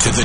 To the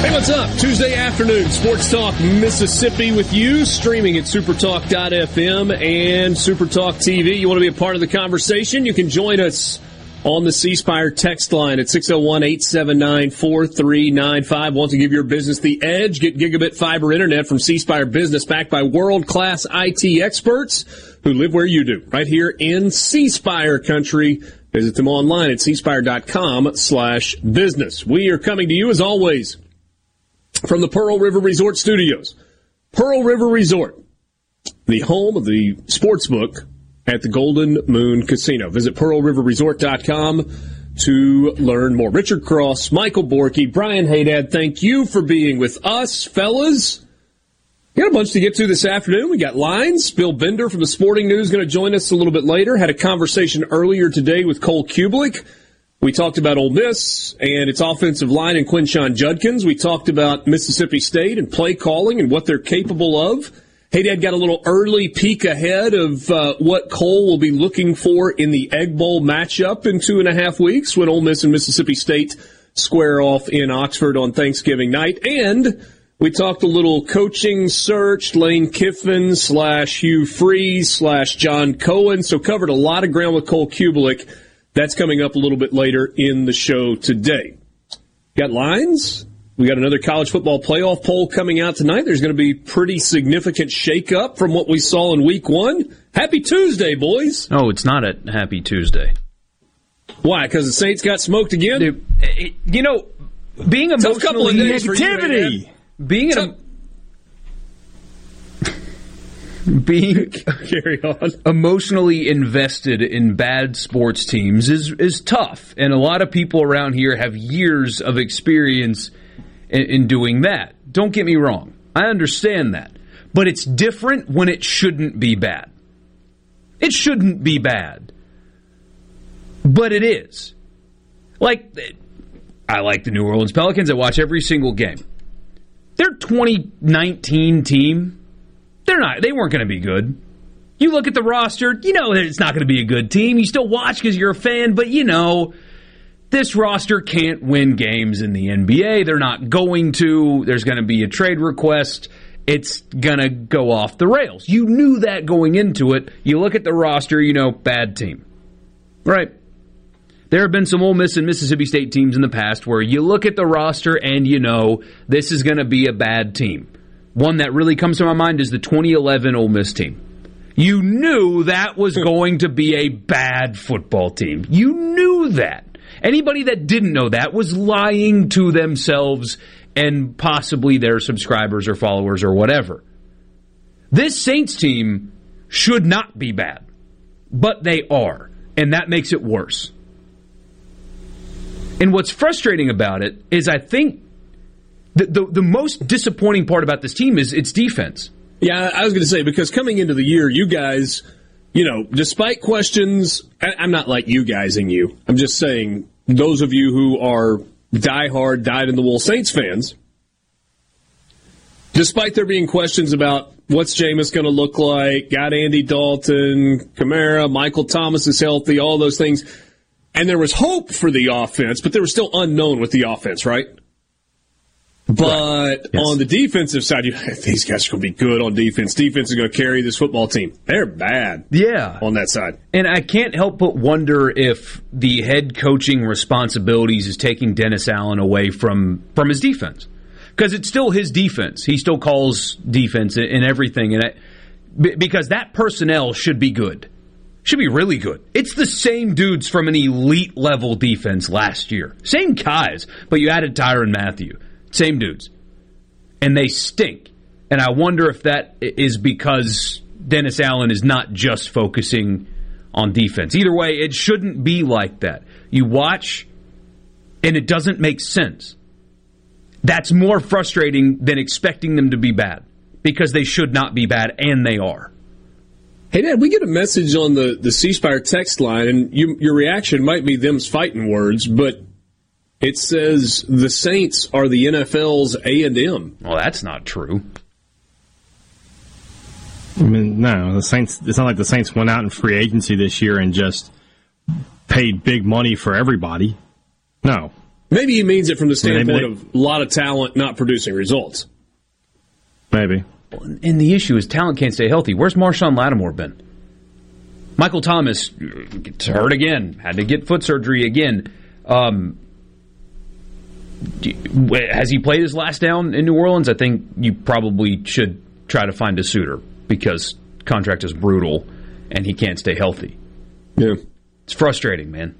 Hey, what's up? Tuesday afternoon, Sports Talk Mississippi with you, streaming at supertalk.fm and Supertalk TV. You want to be a part of the conversation? You can join us on the ceasefire text line at 601-879-4395. Want to give your business the edge? Get gigabit fiber internet from ceasefire business, backed by world-class IT experts who live where you do, right here in ceasefire country. Visit them online at ceasefire.com/business. We are coming to you, as always, from the Pearl River Resort Studios. Pearl River Resort, the home of the sportsbook at the Golden Moon Casino. Visit PearlRiverResort.com to learn more. Richard Cross, Michael Borky, Brian Haydad, thank you for being with us, fellas. We got a bunch to get to this afternoon. We got lines. Bill Bender from the Sporting News going to join us a little bit later. Had a conversation earlier today with Cole Cubelik. We talked about Ole Miss and its offensive line and Quinshon Judkins. We talked about Mississippi State and play calling and what they're capable of. Hey, Dad, got a little early peek ahead of what Cole will be looking for in the Egg Bowl matchup in 2.5 weeks when Ole Miss and Mississippi State square off in Oxford on Thanksgiving night. And we talked a little coaching search, Lane Kiffin / Hugh Freeze / John Cohen. So covered a lot of ground with Cole Cubelik. That's coming up a little bit later in the show today. Got lines? We got another college football playoff poll coming out tonight. There's going to be pretty significant shakeup from what we saw in week one. Happy Tuesday, boys. Oh, it's not a happy Tuesday. Why? Because the Saints got smoked again? Dude, you know, being emotional negativity. Carry on. Emotionally invested in bad sports teams is tough, and a lot of people around here have years of experience in doing that. Don't get me wrong. I understand that. But it's different when it shouldn't be bad. It shouldn't be bad. But it is. Like, I like the New Orleans Pelicans. I watch every single game. Their 2019 team, they weren't going to be good. You look at the roster, you know that it's not going to be a good team. You still watch because you're a fan, but you know, this roster can't win games in the NBA. They're not going to. There's going to be a trade request. It's going to go off the rails. You knew that going into it. You look at the roster, you know, bad team. Right? There have been some Ole Miss and Mississippi State teams in the past where you look at the roster and you know this is going to be a bad team. One that really comes to my mind is the 2011 Ole Miss team. You knew that was going to be a bad football team. You knew that. Anybody that didn't know that was lying to themselves and possibly their subscribers or followers or whatever. This Saints team should not be bad, but they are, and that makes it worse. And what's frustrating about it is I think the most disappointing part about this team is its defense. Yeah, I was going to say, because coming into the year, you guys, you know, despite questions, I'm not like you guys and you. I'm just saying those of you who are diehard, dyed-in-the-wool Saints fans, despite there being questions about what's Jameis going to look like, got Andy Dalton, Kamara, Michael Thomas is healthy, all those things, and there was hope for the offense, but there was still unknown with the offense, right? But yes. On the defensive side, these guys are going to be good on defense. Defense is going to carry this football team. They're bad on that side. And I can't help but wonder if the head coaching responsibilities is taking Dennis Allen away from his defense. Because it's still his defense. He still calls defense and everything. And because that personnel should be good. Should be really good. It's the same dudes from an elite level defense last year. Same guys, but you added Tyrann Mathieu. Same dudes. And they stink. And I wonder if that is because Dennis Allen is not just focusing on defense. Either way, it shouldn't be like that. You watch, and it doesn't make sense. That's more frustrating than expecting them to be bad. Because they should not be bad, and they are. Hey, Dad, we get a message on the C-Spire text line, and your reaction might be them's fighting words, but it says the Saints are the NFL's A&M. Well, that's not true. I mean, no, the Saints. It's not like the Saints went out in free agency this year and just paid big money for everybody. No. Maybe he means it from the standpoint of a lot of talent not producing results. Maybe. And the issue is talent can't stay healthy. Where's Marshon Lattimore been? Michael Thomas gets hurt again. Had to get foot surgery again. Has he played his last down in New Orleans? I think you probably should try to find a suitor because contract is brutal and he can't stay healthy. Yeah. It's frustrating, man.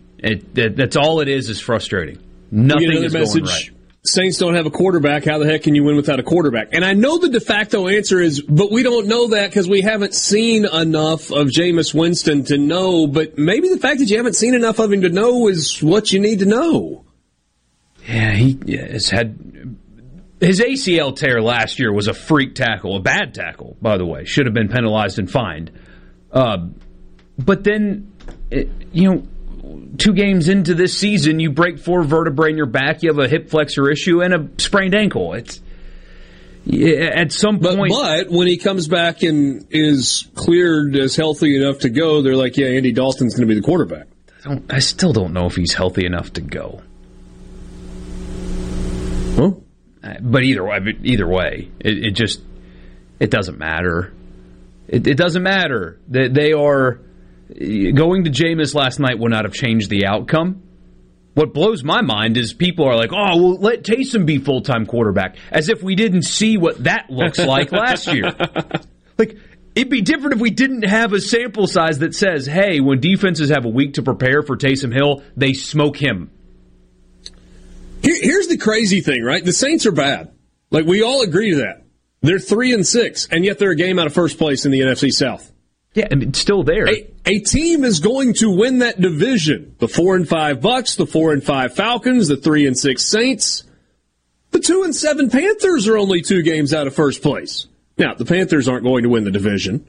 That's all it is frustrating. Nothing is going right. Saints don't have a quarterback. How the heck can you win without a quarterback? And I know the de facto answer is, but we don't know that because we haven't seen enough of Jameis Winston to know. But maybe the fact that you haven't seen enough of him to know is what you need to know. Yeah, he has had his ACL tear last year was a freak tackle, a bad tackle, by the way. Should have been penalized and fined. But then, 2 games into this season, you break 4 vertebrae in your back, you have a hip flexor issue, and a sprained ankle. It's at some point... But when he comes back and is cleared as healthy enough to go, they're like, yeah, Andy Dalton's going to be the quarterback. I still don't know if he's healthy enough to go. Huh? But either way, it doesn't matter. It doesn't matter. They are... Going to Jameis last night would not have changed the outcome. What blows my mind is people are like, oh, well, let Taysom be full-time quarterback, as if we didn't see what that looks like last year. Like, it'd be different if we didn't have a sample size that says, hey, when defenses have a week to prepare for Taysom Hill, they smoke him. Here's the crazy thing, right? The Saints are bad. Like, we all agree to that. They're 3-6, and yet they're a game out of first place in the NFC South. Yeah, I mean, it's still there. A team is going to win that division. The 4-5 Bucks, the 4-5 Falcons, the 3-6 Saints. The 2-7 Panthers are only 2 games out of first place. Now, the Panthers aren't going to win the division.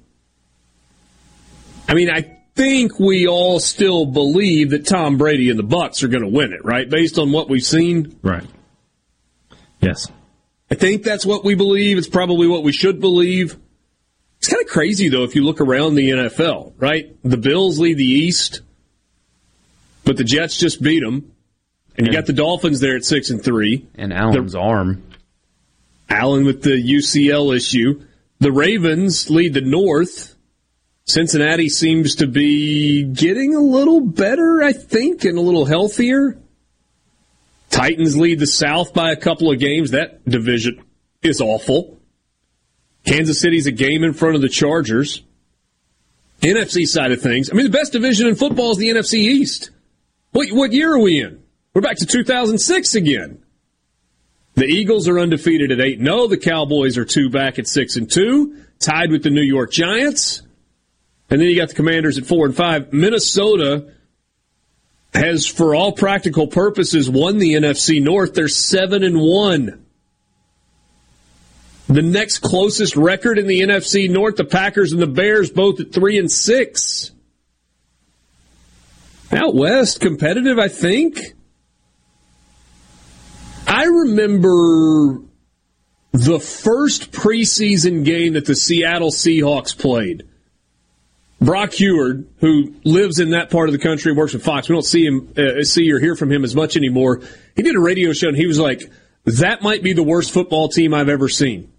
I mean, I think we all still believe that Tom Brady and the Bucks are going to win it, right? Based on what we've seen. Right. Yes. I think that's what we believe. It's probably what we should believe. It's kind of crazy, though, if you look around the NFL, right? The Bills lead the East, but the Jets just beat them. And you got the Dolphins there at 6-3. And Allen's arm. Allen with the UCL issue. The Ravens lead the North. Cincinnati seems to be getting a little better, I think, and a little healthier. Titans lead the South by a couple of games. That division is awful. Kansas City's a game in front of the Chargers. NFC side of things. I mean, the best division in football is the NFC East. What year are we in? We're back to 2006 again. The Eagles are undefeated at 8-0. The Cowboys are 2 back at 6-2, tied with the New York Giants. And then you got the Commanders at 4-5. Minnesota has, for all practical purposes, won the NFC North. They're 7-1. The next closest record in the NFC North, the Packers and the Bears, both at 3-6. Out west, competitive, I think. I remember the first preseason game that the Seattle Seahawks played. Brock Huard, who lives in that part of the country, works with Fox. We don't see or hear from him as much anymore. He did a radio show, and he was like, That might be the worst football team I've ever seen.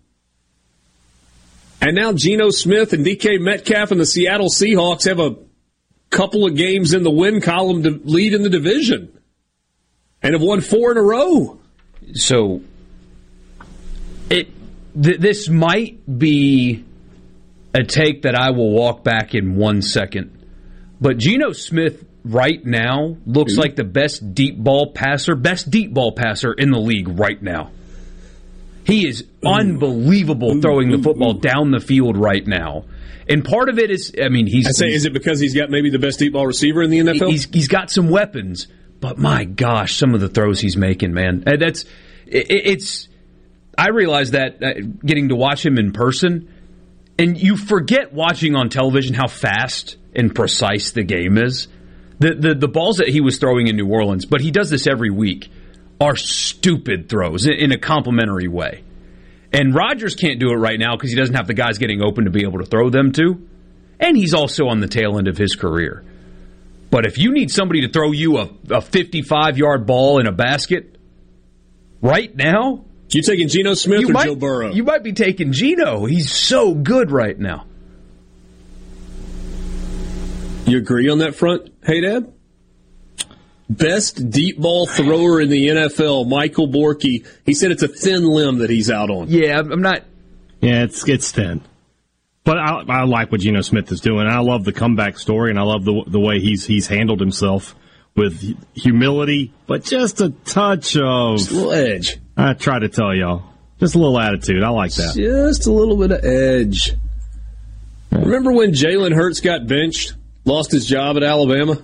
And now Geno Smith and D.K. Metcalf and the Seattle Seahawks have a couple of games in the win column to lead in the division and have won 4 in a row. So this might be a take that I will walk back in 1 second. But Geno Smith right now looks like the best deep ball passer in the league right now. He is unbelievable throwing the football down the field right now. And part of it is, is it because he's got maybe the best deep ball receiver in the NFL? He's got some weapons, but my gosh, some of the throws he's making, man. I realize that getting to watch him in person, and you forget watching on television how fast and precise the game is. The balls that he was throwing in New Orleans, but he does this every week, are stupid throws in a complimentary way. And Rodgers can't do it right now because he doesn't have the guys getting open to be able to throw them to. And he's also on the tail end of his career. But if you need somebody to throw you a 55-yard ball in a basket right now... You taking Geno Smith or Joe Burrow? You might be taking Geno. He's so good right now. You agree on that front, hey, Dad? Best deep ball thrower in the NFL, Michael Borky. He said it's a thin limb that he's out on. Yeah, I'm not... Yeah, it's thin. But I like what Geno Smith is doing. I love the comeback story, and I love the way he's handled himself with humility, but just a touch of... Just a little edge. I try to tell y'all. Just a little attitude. I like that. Just a little bit of edge. Remember when Jalen Hurts got benched? Lost his job at Alabama.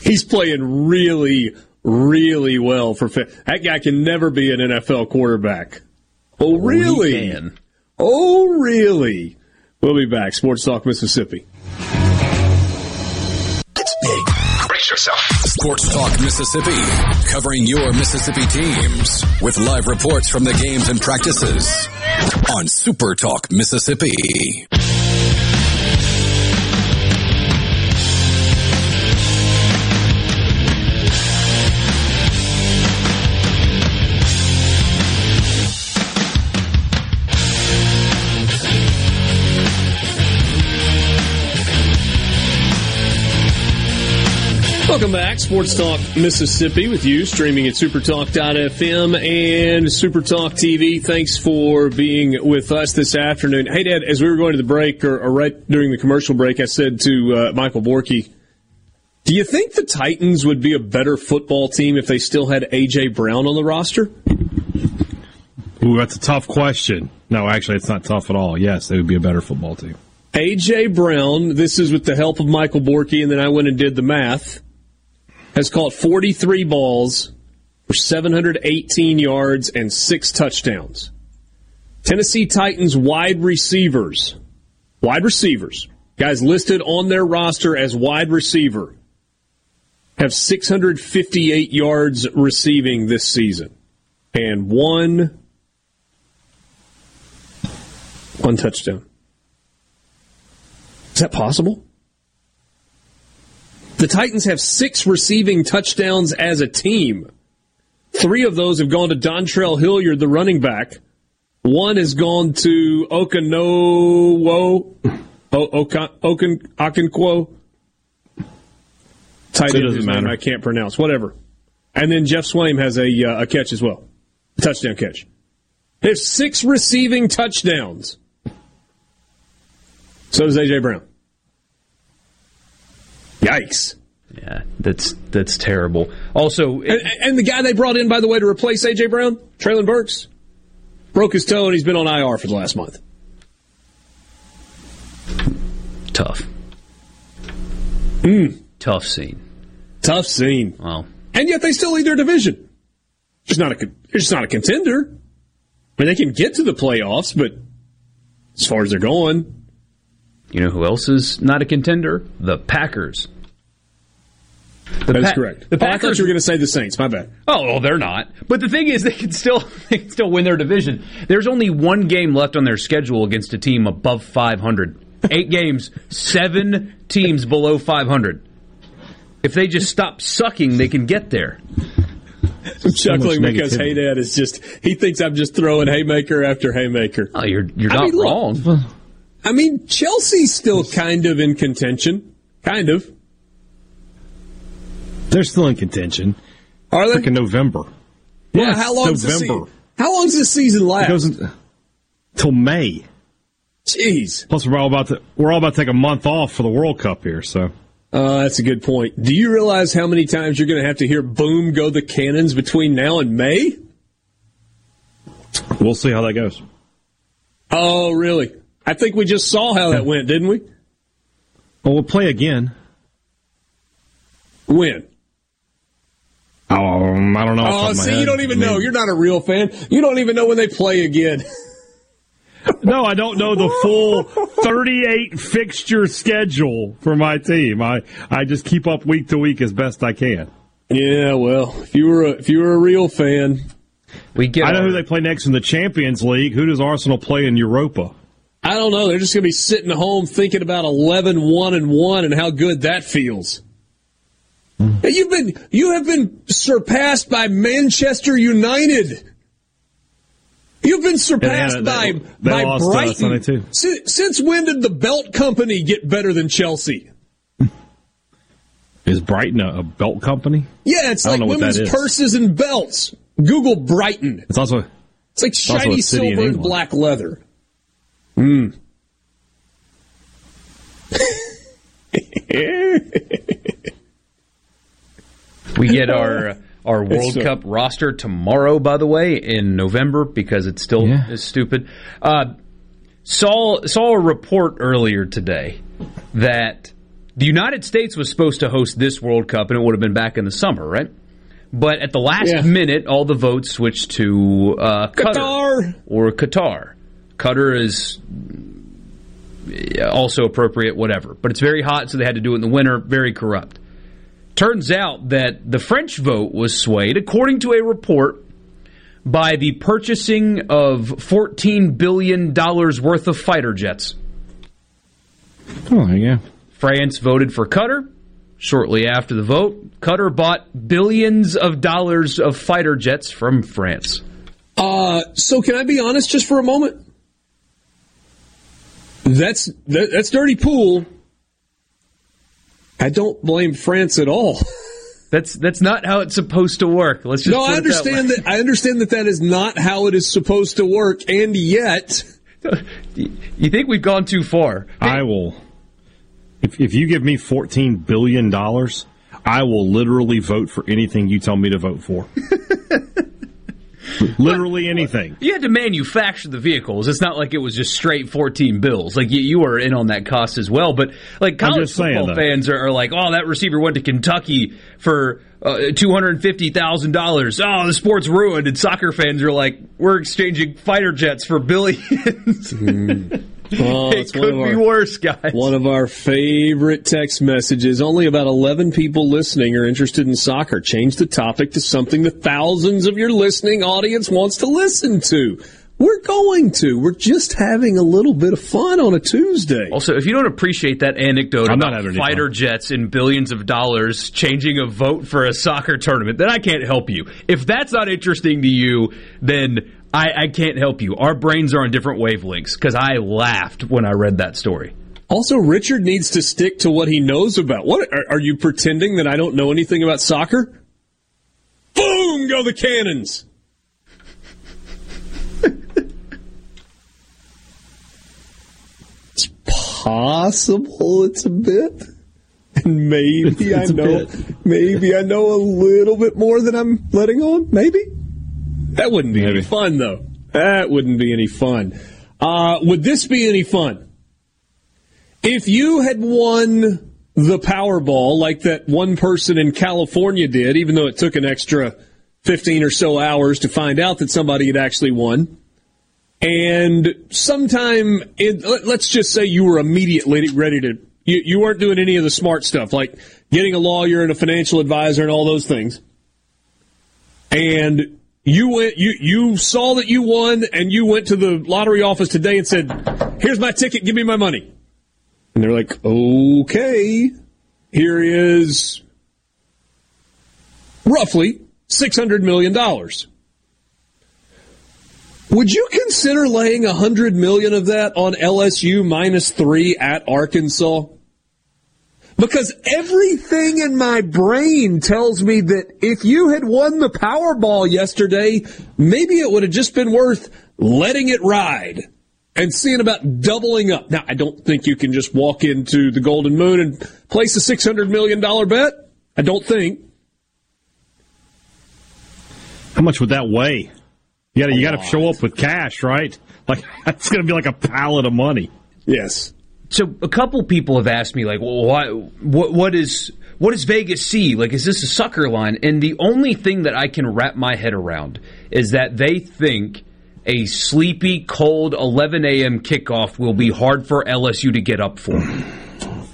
He's playing really, really well for that guy. Can never be an NFL quarterback. Oh, really? He can. Oh, really? We'll be back. Sports Talk Mississippi. It's big. Brace yourself. Sports Talk Mississippi, covering your Mississippi teams with live reports from the games and practices on Super Talk Mississippi. Welcome back. Sports Talk Mississippi with you, streaming at supertalk.fm and Supertalk TV. Thanks for being with us this afternoon. Hey, Dad, as we were going to the break, or right during the commercial break, I said to Michael Borky, do you think the Titans would be a better football team if they still had A.J. Brown on the roster? Ooh, that's a tough question. No, actually, it's not tough at all. Yes, they would be a better football team. A.J. Brown, this is with the help of Michael Borky, and then I went and did the math, has caught 43 balls for 718 yards and 6 touchdowns. Tennessee Titans wide receivers, guys listed on their roster as wide receiver, have 658 yards receiving this season and one touchdown. Is that possible? The Titans have 6 receiving touchdowns as a team. 3 of those have gone to Dontrell Hilliard, the running back. 1 has gone to Okonkwo. Tight end doesn't matter. I can't pronounce. Whatever. And then Jeff Swaim has a catch as well. A touchdown catch. There's 6 receiving touchdowns. So does A.J. Brown. Yikes. Yeah, that's terrible. Also, and the guy they brought in, by the way, to replace A.J. Brown, Treylon Burks, broke his toe and he's been on IR for the last month. Tough. Tough scene. Tough scene. Wow. And yet they still lead their division. It's just not a contender. I mean, they can get to the playoffs, but as far as they're going... You know who else is not a contender? The Packers. That is correct. The Packers. I thought you were going to say the Saints. My bad. Oh, well, they're not. But the thing is, they can still win their division. There's only one game left on their schedule against a team above 500. 8 games, 7 teams below 500. If they just stop sucking, they can get there. I'm chuckling because Hey Dad is just, he thinks I'm just throwing haymaker after haymaker. Oh, you're not wrong. I mean, Chelsea's still kind of in contention. Kind of. They're still in contention. Are they? Like in November. Yeah, how long is November? How long does this season last? It goes until May. Jeez. Plus, we're all about to take a month off for the World Cup here, so. That's a good point. Do you realize how many times you're going to have to hear boom, go the cannons between now and May? We'll see how that goes. Oh, really? I think we just saw how that went, didn't we? Well, we'll play again. When? I don't know. Oh, see, you don't even know. You're not a real fan. You don't even know when they play again. No, I don't know the full 38 fixture schedule for my team. I just keep up week to week as best I can. Yeah, well, if you were a real fan, I know who they play next in the Champions League. Who does Arsenal play in Europa? I don't know. They're just going to be sitting at home thinking about 11-1-1 and how good that feels. Mm. You have been surpassed by Manchester United. You've been surpassed by Brighton. Too. Since when did the Belt Company get better than Chelsea? Is Brighton a belt company? Yeah, it's like women's purses and belts. Google Brighton. It's like shiny silver and black leather. Hmm. We get our World Cup roster tomorrow, by the way, in November, because it's still is stupid. Saw a report earlier today that the United States was supposed to host this World Cup, and it would have been back in the summer, right? But at the last minute, all the votes switched to Qatar. Qatar is also appropriate, whatever. But it's very hot, so they had to do it in the winter, very corrupt. Turns out that the French vote was swayed, according to a report, by the purchasing of $14 billion worth of fighter jets. Oh, yeah. France voted for Qatar. Shortly after the vote, Qatar bought billions of dollars of fighter jets from France. So can I be honest just for a moment? That's dirty pool. I don't blame France at all. That's not how it's supposed to work. Let's just I understand that. I understand that is not how it is supposed to work, and yet, you think we've gone too far? I will. If you give me $14 billion, I will literally vote for anything you tell me to vote for. Literally anything. You had to manufacture the vehicles. It's not like it was just straight 14 bills. Like you were in on that cost as well. But like college football fans are like, oh, that receiver went to Kentucky for $250,000. Oh, the sport's ruined. And soccer fans are like, we're exchanging fighter jets for billions. Oh, it could be worse, guys. One of our favorite text messages. Only about 11 people listening are interested in soccer. Change the topic to something the thousands of your listening audience wants to listen to. We're going to. We're just having a little bit of fun on a Tuesday. Also, if you don't appreciate that anecdote about fighter jets and billions of dollars changing a vote for a soccer tournament, then I can't help you. If that's not interesting to you, then I can't help you. Our brains are on different wavelengths, because I laughed when I read that story. Also, Richard needs to stick to what he knows about. What are you pretending that I don't know anything about soccer? Boom! Go the cannons! It's possible it's a bit. And maybe I know a little bit more than I'm letting on. Maybe. That wouldn't be any fun, though. That wouldn't be any fun. Would this be any fun? If you had won the Powerball like that one person in California did, even though it took an extra 15 or so hours to find out that somebody had actually won, and sometime, let's just say you were immediately ready to, you weren't doing any of the smart stuff, like getting a lawyer and a financial advisor and all those things, and you went. You saw that you won, and you went to the lottery office today and said, here's my ticket, give me my money. And they're like, okay, here is roughly $600 million. Would you consider laying $100 million of that on LSU -3 at Arkansas? Because everything in my brain tells me that if you had won the Powerball yesterday, maybe it would have just been worth letting it ride and seeing about doubling up. Now, I don't think you can just walk into the Golden Moon and place a $600 million bet. I don't think. How much would that weigh? You got to show up with cash, right? Like that's going to be like a pallet of money. Yes. So a couple people have asked me, like, well, why? What does Vegas see? Like, is this a sucker line? And the only thing that I can wrap my head around is that they think a sleepy, cold 11 a.m. kickoff will be hard for LSU to get up for.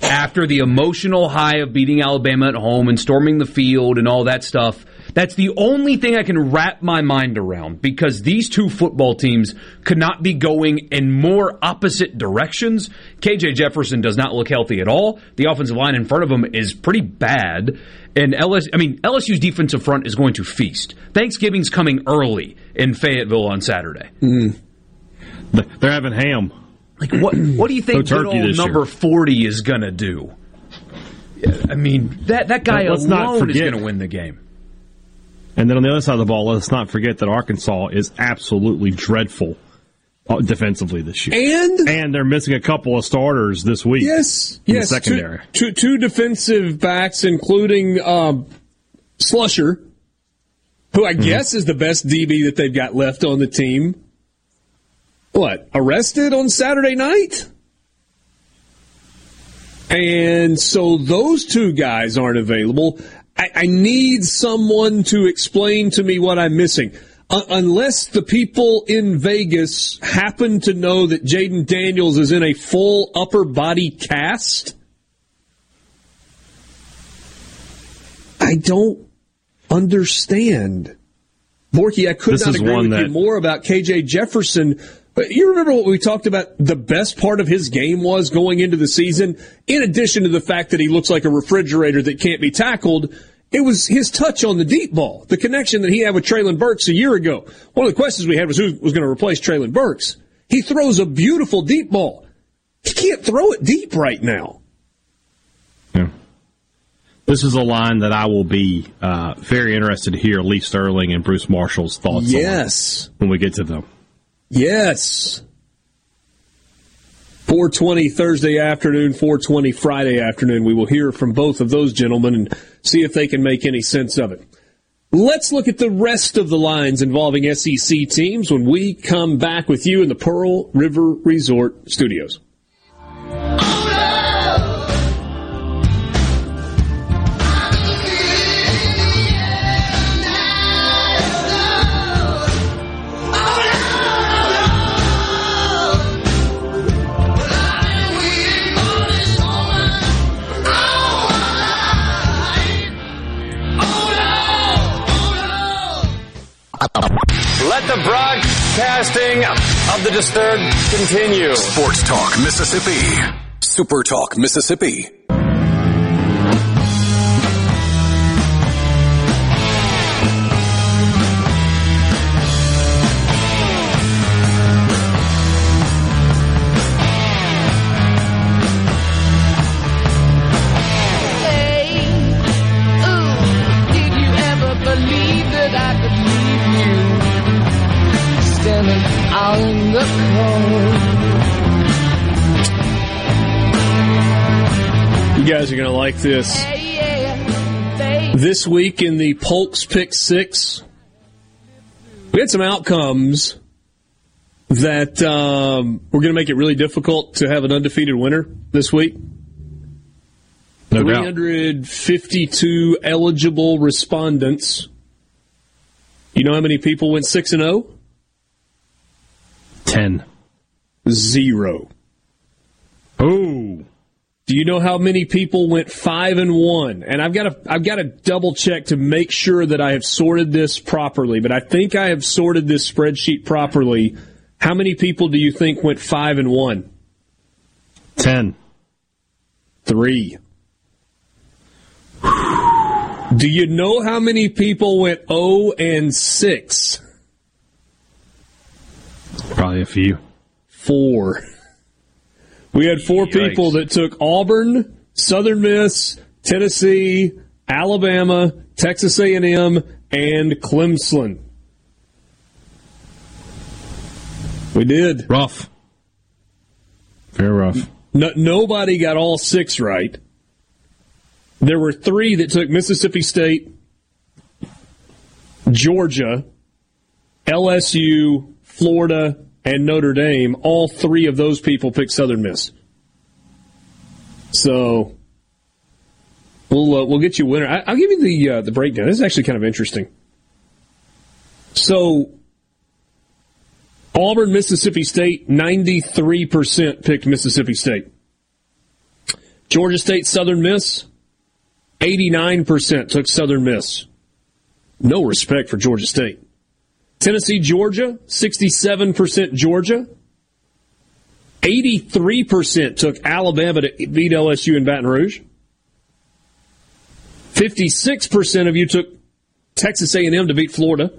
After the emotional high of beating Alabama at home and storming the field and all that stuff, that's the only thing I can wrap my mind around, because these two football teams could not be going in more opposite directions. KJ Jefferson does not look healthy at all. The offensive line in front of him is pretty bad. And LSU's defensive front is going to feast. Thanksgiving's coming early in Fayetteville on Saturday. Mm. They're having ham. Like what do you think good old number 40 is going to do? I mean, that guy alone is going to win the game. And then on the other side of the ball, let's not forget that Arkansas is absolutely dreadful defensively this year. And they're missing a couple of starters this week. Yes, the secondary. Two defensive backs, including Slusher, who I guess is the best DB that they've got left on the team. What, arrested on Saturday night? And so those two guys aren't available. I need someone to explain to me what I'm missing. Unless the people in Vegas happen to know that Jaden Daniels is in a full upper body cast, I don't understand. Borky, I could not agree with you more about KJ Jefferson. But you remember what we talked about the best part of his game was going into the season? In addition to the fact that he looks like a refrigerator that can't be tackled, it was his touch on the deep ball, the connection that he had with Treylon Burks a year ago. One of the questions we had was who was going to replace Treylon Burks. He throws a beautiful deep ball. He can't throw it deep right now. Yeah. This is a line that I will be very interested to hear Lee Sterling and Bruce Marshall's thoughts on when we get to them. Yes. 4:20 Thursday afternoon, 4:20 Friday afternoon. We will hear from both of those gentlemen and see if they can make any sense of it. Let's look at the rest of the lines involving SEC teams when we come back with you in the Pearl River Resort Studios. Let the broadcasting of the disturbed continue. Sports Talk Mississippi. Super Talk Mississippi. You guys are going to like this. This week in the Polk's Pick 6, we had some outcomes that were going to make it really difficult to have an undefeated winner this week. No doubt. 352 eligible respondents. You know how many people went 6-0? 10. 0. Oh. Do you know how many people went 5-1? And I've got to double check to make sure that I have sorted this properly. But I think I have sorted this spreadsheet properly. How many people do you think went 5-1? 10. 3. Do you know how many people went 0-6? Probably a few. 4. We had 4 people that took Auburn, Southern Miss, Tennessee, Alabama, Texas A&M, and Clemson. We did. Rough. Very rough. Nobody got all 6 right. There were 3 that took Mississippi State, Georgia, LSU, Florida, and Notre Dame. All 3 of those people picked Southern Miss. So we'll get you a winner. I'll give you the breakdown. This is actually kind of interesting. So Auburn, Mississippi State, 93% picked Mississippi State. Georgia State, Southern Miss, 89% took Southern Miss. No respect for Georgia State. Tennessee, Georgia, 67% Georgia. 83% took Alabama to beat LSU in Baton Rouge. 56% of you took Texas A&M to beat Florida.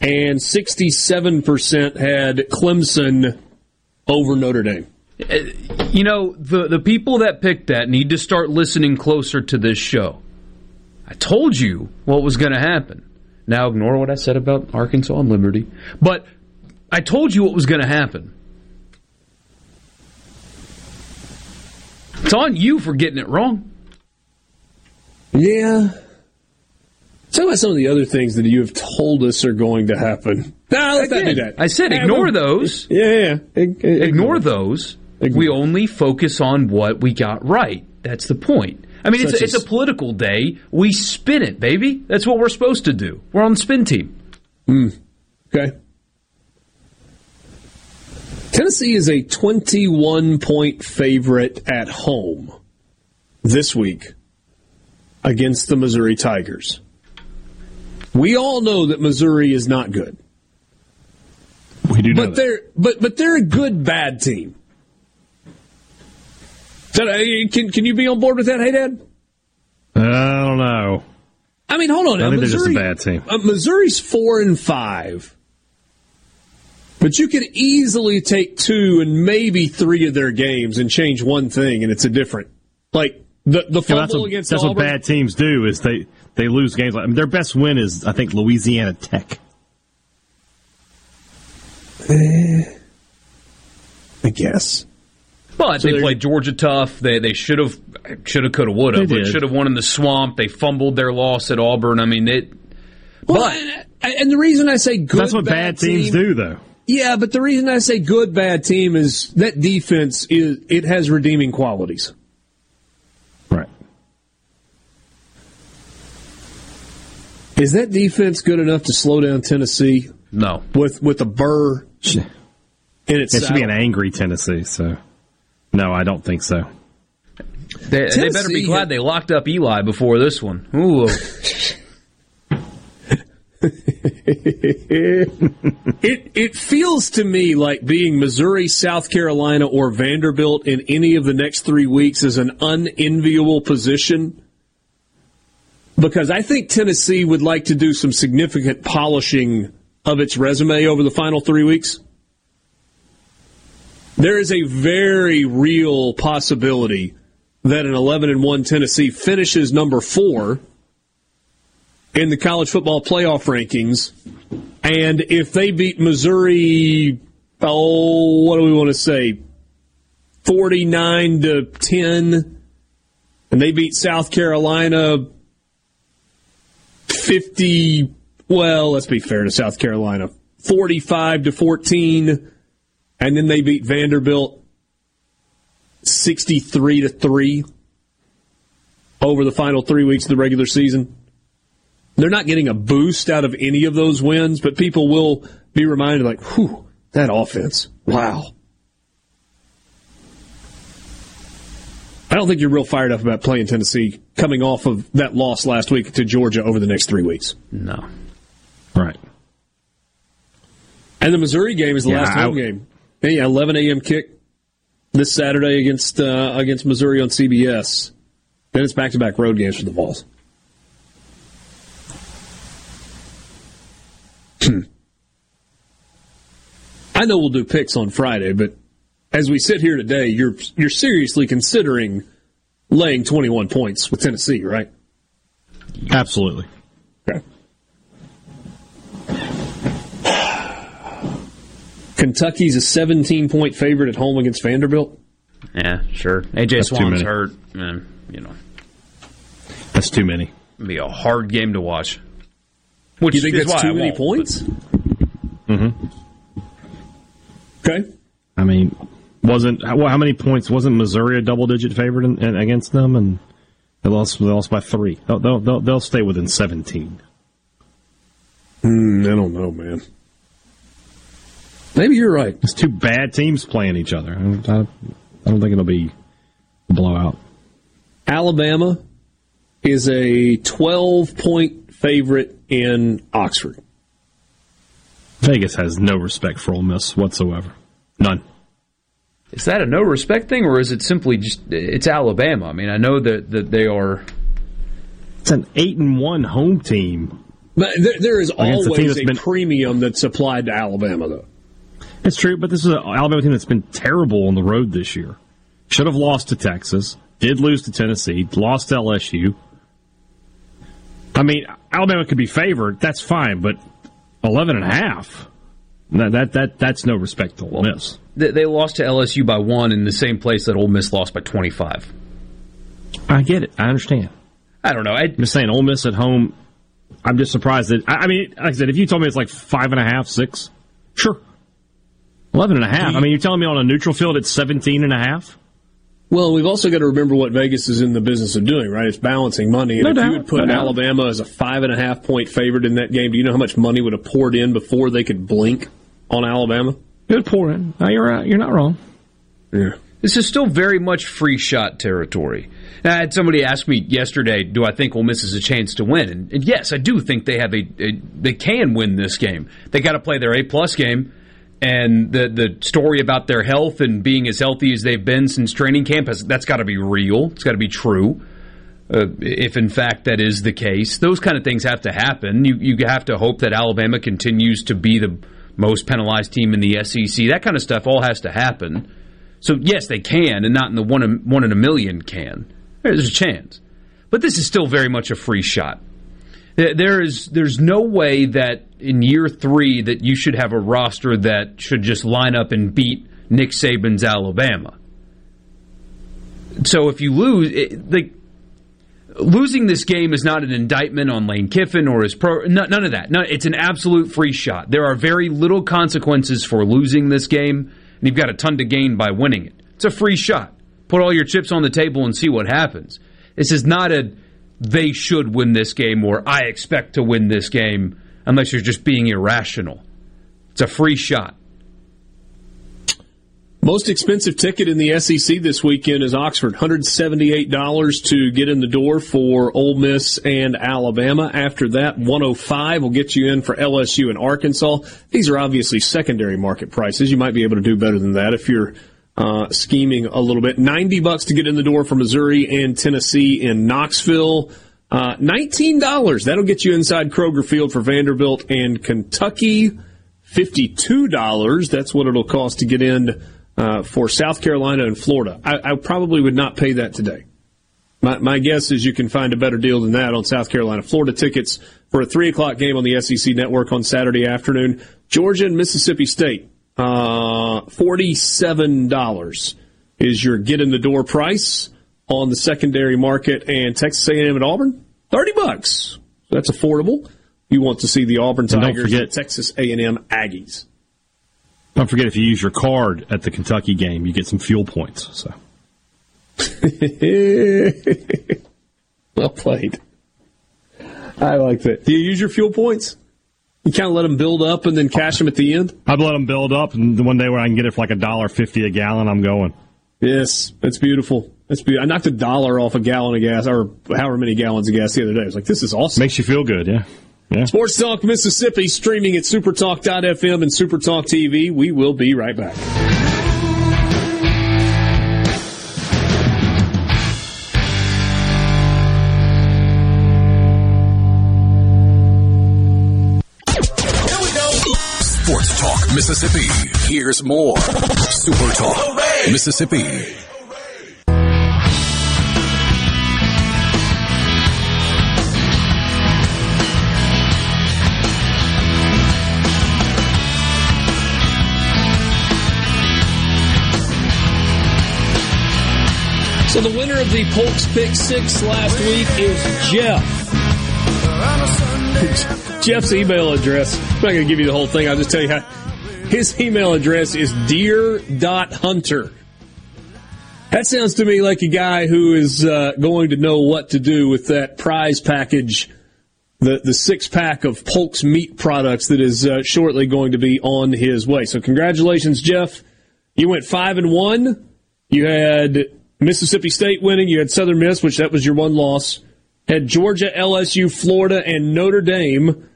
And 67% had Clemson over Notre Dame. You know, the people that picked that need to start listening closer to this show. I told you what was going to happen. Now ignore what I said about Arkansas and Liberty. But I told you what was going to happen. It's on you for getting it wrong. Yeah. Tell us some of the other things that you have told us are going to happen. No, let's not do that. I said ignore those. Yeah. Ignore those. We only focus on what we got right. That's the point. I mean, it's a political day. We spin it, baby. That's what we're supposed to do. We're on the spin team. Okay. Tennessee is a 21-point favorite at home this week against the Missouri Tigers. We all know that Missouri is not good. We do know that. But they're a good, bad team. Can you be on board with that, hey, Dad? I don't know. I mean, hold on. I think Missouri, they're just a bad team. Missouri's 4-5. But you could easily take 2 and maybe 3 of their games and change one thing, and it's a different. Like, the fumble against Auburn. That's what bad teams do, is they lose games. Like, I mean, their best win is, I think, Louisiana Tech. I guess. But so they played Georgia tough. They should have, could have, would have. They should have won in the swamp. They fumbled their loss at Auburn. I mean, it. Well, but and the reason I say good, that's what bad teams do, though. Yeah, but the reason I say good, bad team is that defense it has redeeming qualities. Right. Is that defense good enough to slow down Tennessee? No. With a burr in its It should be an angry Tennessee, so. No, I don't think so. They better be glad they locked up Eli before this one. Ooh. It feels to me like being Missouri, South Carolina, or Vanderbilt in any of the next 3 weeks is an unenviable position. Because I think Tennessee would like to do some significant polishing of its resume over the final 3 weeks. There is a very real possibility that an 11-1 Tennessee finishes number 4 in the college football playoff rankings. And if they beat Missouri, 49-10, and they beat South Carolina 50, well, let's be fair to South Carolina, 45-14, and then they beat Vanderbilt 63-3 over the final 3 weeks of the regular season. They're not getting a boost out of any of those wins, but people will be reminded, like, whew, that offense. Wow. I don't think you're real fired up about playing Tennessee coming off of that loss last week to Georgia over the next 3 weeks. No. Right. And the Missouri game is the last home game. Hey, 11 a.m. kick this Saturday against Missouri on CBS. Then it's back-to-back road games for the Vols. I know we'll do picks on Friday, but as we sit here today, you're seriously considering laying 21 points with Tennessee, right? Absolutely. Okay. Kentucky's a 17-point favorite at home against Vanderbilt. Yeah, sure. A.J. Swan's hurt. You know, that's too many. It'll be a hard game to watch. Which you think that's too many points? Mm-hmm. Okay. I mean, how many points wasn't Missouri a double-digit favorite against them, and they lost by 3. They'll stay within 17. I don't know, man. Maybe you're right. It's two bad teams playing each other. I don't think it'll be a blowout. Alabama is a 12-point favorite in Oxford. Vegas has no respect for Ole Miss whatsoever. None. Is that a no respect thing, or is it simply just it's Alabama? I mean, I know that they are. It's an 8-1 home team. But there is always a premium that's applied to Alabama, though. It's true, but this is an Alabama team that's been terrible on the road this year. Should have lost to Texas, did lose to Tennessee, lost to LSU. I mean, Alabama could be favored, that's fine, but 11.5. No, that's no respect to Ole Miss. They lost to LSU by 1 in the same place that Ole Miss lost by 25. I get it. I understand. I don't know. I'm just saying, Ole Miss at home, I'm just surprised that. I mean, like I said, if you told me it's like 5.5, 6, sure. 11.5. I mean, you're telling me on a neutral field it's 17.5? Well, we've also got to remember what Vegas is in the business of doing, right? It's balancing money. And no if doubt, you would put Alabama as a 5.5-point favorite in that game, do you know how much money would have poured in before they could blink on Alabama? It would pour in. No, you're right. You're not wrong. Yeah. This is still very much free shot territory. Now, I had somebody ask me yesterday, do I think Ole Miss has a chance to win? And yes, I do think they have they can win this game. They got to play their A-plus game. And the story about their health and being as healthy as they've been since training camp, that's got to be real. It's got to be true, if in fact that is the case. Those kind of things have to happen. You have to hope that Alabama continues to be the most penalized team in the SEC. That kind of stuff all has to happen. So, yes, they can, and not in the one in a million can. There's a chance. But this is still very much a free shot. There's no way that in year 3 that you should have a roster that should just line up and beat Nick Saban's Alabama. So if you lose, losing this game is not an indictment on Lane Kiffin or his none of that. No, it's an absolute free shot. There are very little consequences for losing this game, and you've got a ton to gain by winning it. It's a free shot. Put all your chips on the table and see what happens. This is not a they should win this game, or I expect to win this game, unless you're just being irrational. It's a free shot. Most expensive ticket in the SEC this weekend is Oxford. $178 to get in the door for Ole Miss and Alabama. After that, $105 will get you in for LSU and Arkansas. These are obviously secondary market prices. You might be able to do better than that if you're scheming a little bit. $90 to get in the door for Missouri and Tennessee in Knoxville. $19, that'll get you inside Kroger Field for Vanderbilt and Kentucky. $52, that's what it'll cost to get in for South Carolina and Florida. I probably would not pay that today. My guess is you can find a better deal than that on South Carolina. Florida tickets for a 3 o'clock game on the SEC Network on Saturday afternoon. Georgia and Mississippi State. $47 is your get-in-the-door price on the secondary market. And Texas A&M at Auburn, $30. That's affordable. You want to see the Auburn Tigers and Texas A&M Aggies. Don't forget, if you use your card at the Kentucky game, you get some fuel points. So, well played. I like that. Do you use your fuel points? You kind of let them build up and then cash them at the end? I'd let them build up, and one day where I can get it for like $1.50 a gallon, I'm going. Yes, that's beautiful. I knocked $1 off a gallon of gas, or however many gallons of gas the other day. I was like, this is awesome. Makes you feel good, yeah. Sports Talk Mississippi, streaming at supertalk.fm and Supertalk TV. We will be right back. Sports Talk Mississippi. Here's more Super Talk Mississippi. So the winner of the Polk's Pick 6 last week is Jeff. Jeff's email address, I'm not going to give you the whole thing. I'll just tell you how. His email address is deer.hunter. That sounds to me like a guy who is going to know what to do with that prize package, the six-pack of Polk's meat products that is shortly going to be on his way. So congratulations, Jeff. You went 5-1. You had Mississippi State winning. You had Southern Miss, which that was your one loss. Had Georgia, LSU, Florida, and Notre Dame.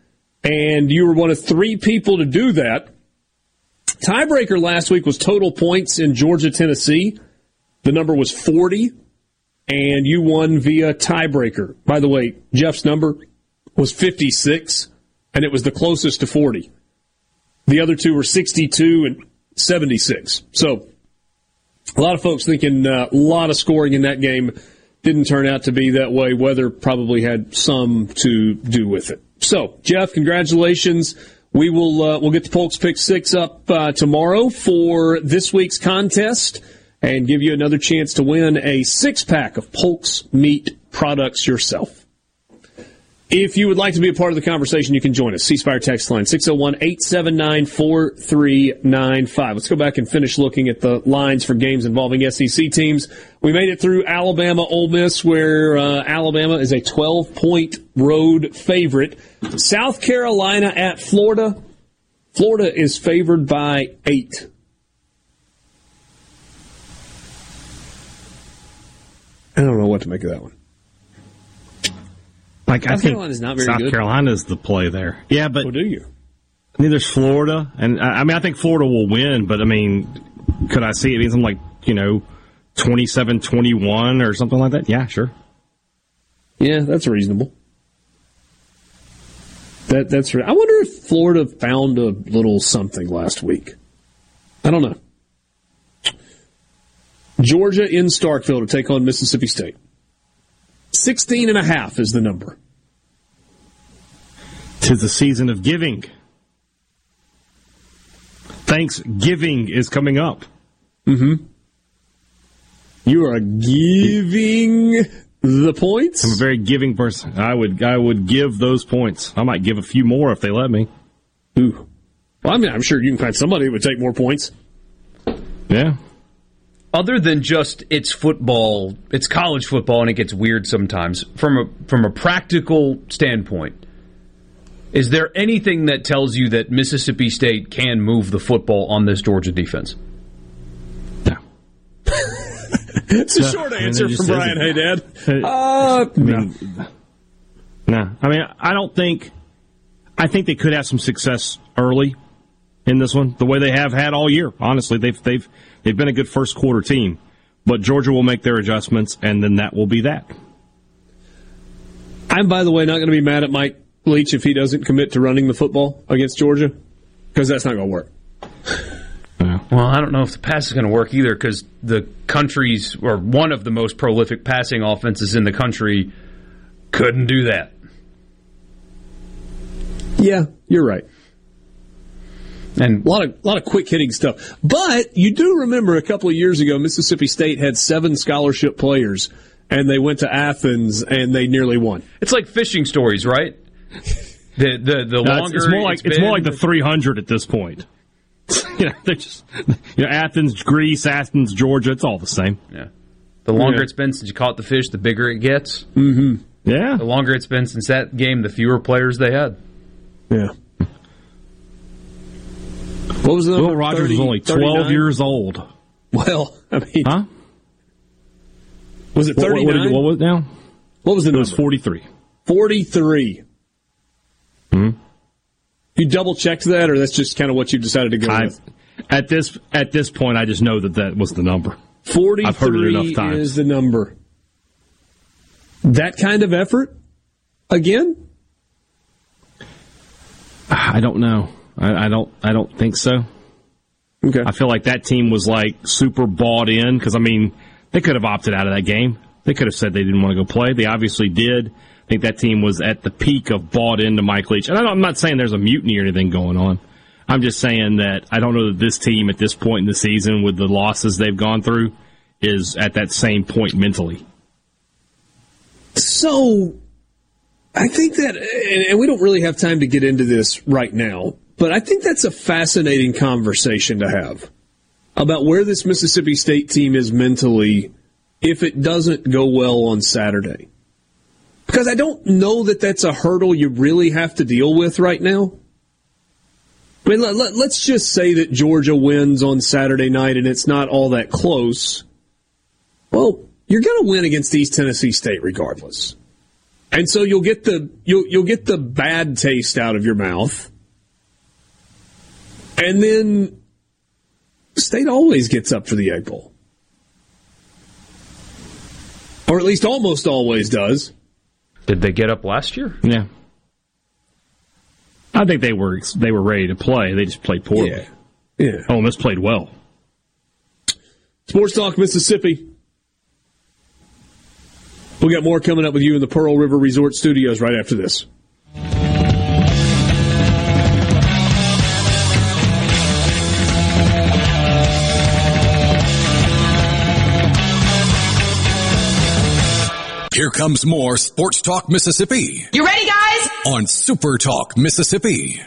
And you were one of three people to do that. Tiebreaker last week was total points in Georgia, Tennessee. The number was 40. And you won via tiebreaker. By the way, Jeff's number was 56. And it was the closest to 40. The other two were 62 and 76. So a lot of folks thinking a lot of scoring in that game. Didn't turn out to be that way. Weather probably had some to do with it. So, Jeff, congratulations. We will we'll get the Polk's Pick 6 up tomorrow for this week's contest and give you another chance to win a six-pack of Polk's meat products yourself. If you would like to be a part of the conversation, you can join us. ceasefire text line 601-879-4395. Let's go back and finish looking at the lines for games involving SEC teams. We made it through Alabama, Ole Miss, where Alabama is a 12-point road favorite. South Carolina at Florida. Florida is favored by 8. I don't know what to make of that one. Like, I think not very South good. Carolina is the play there. Yeah, but well, do you? I mean, there's Florida, and I mean, I think Florida will win, but I mean, could I see it being something like 27-21 or something like that? Yeah, sure. Yeah, that's reasonable. That's. I wonder if Florida found a little something last week. I don't know. Georgia in Starkville to take on Mississippi State. 16.5 is the number. 'Tis the season of giving. Thanksgiving is coming up. Mm-hmm. You are giving the points? I'm a very giving person. I would give those points. I might give a few more if they let me. Ooh. Well, I mean, I'm sure you can find somebody who would take more points. Yeah. Other than just it's football, it's college football, and it gets weird sometimes. From a practical standpoint, is there anything that tells you that Mississippi State can move the football on this Georgia defense? No. It's a short answer from Brian Haydad. No. I mean, I think they could have some success early in this one, the way they have had all year. Honestly, they've been a good first quarter team, but Georgia will make their adjustments, and then that will be that. I'm, by the way, not going to be mad at Mike Leach if he doesn't commit to running the football against Georgia, because that's not going to work. Well, I don't know if the pass is going to work either, because the country's, or one of the most prolific passing offenses in the country, couldn't do that. Yeah, you're right. And a lot of quick hitting stuff. But you do remember a couple of years ago, Mississippi State had 7 scholarship players, and they went to Athens and they nearly won. It's like fishing stories, right? The longer it's more like the 300 at this point. They're just Athens, Greece, Athens, Georgia. It's all the same. Yeah. The longer it's been since you caught the fish, the bigger it gets. Mm-hmm. Yeah. The longer it's been since that game, the fewer players they had. Yeah. What was the Will Rogers was only 12 years old. Well, I mean, huh? Was it 39? What was it now? What was the number? It was 43. 43. Hmm. You double checked that, or that's just kind of what you decided to go with? At this point, I just know that was the number. 43 I've heard it enough times. Is the number. That kind of effort again? I don't know. I don't think so. Okay. I feel like that team was like super bought in because, I mean, they could have opted out of that game. They could have said they didn't want to go play. They obviously did. I think that team was at the peak of bought into Mike Leach. And I'm not saying there's a mutiny or anything going on. I'm just saying that I don't know that this team at this point in the season with the losses they've gone through is at that same point mentally. So I think that, and we don't really have time to get into this right now, but I think that's a fascinating conversation to have about where this Mississippi State team is mentally if it doesn't go well on Saturday. Because I don't know that that's a hurdle you really have to deal with right now. I mean, let's just say that Georgia wins on Saturday night and it's not all that close. Well, you're going to win against East Tennessee State regardless. And so you'll get the bad taste out of your mouth. And then State always gets up for the Egg Bowl. Or at least almost always does. Did they get up last year? Yeah. I think they were ready to play. They just played poorly. Yeah. Ole Miss played well. Sports Talk Mississippi. We'll get more coming up with you in the Pearl River Resort Studios right after this. Here comes more Sports Talk Mississippi. You ready, guys? On Super Talk Mississippi.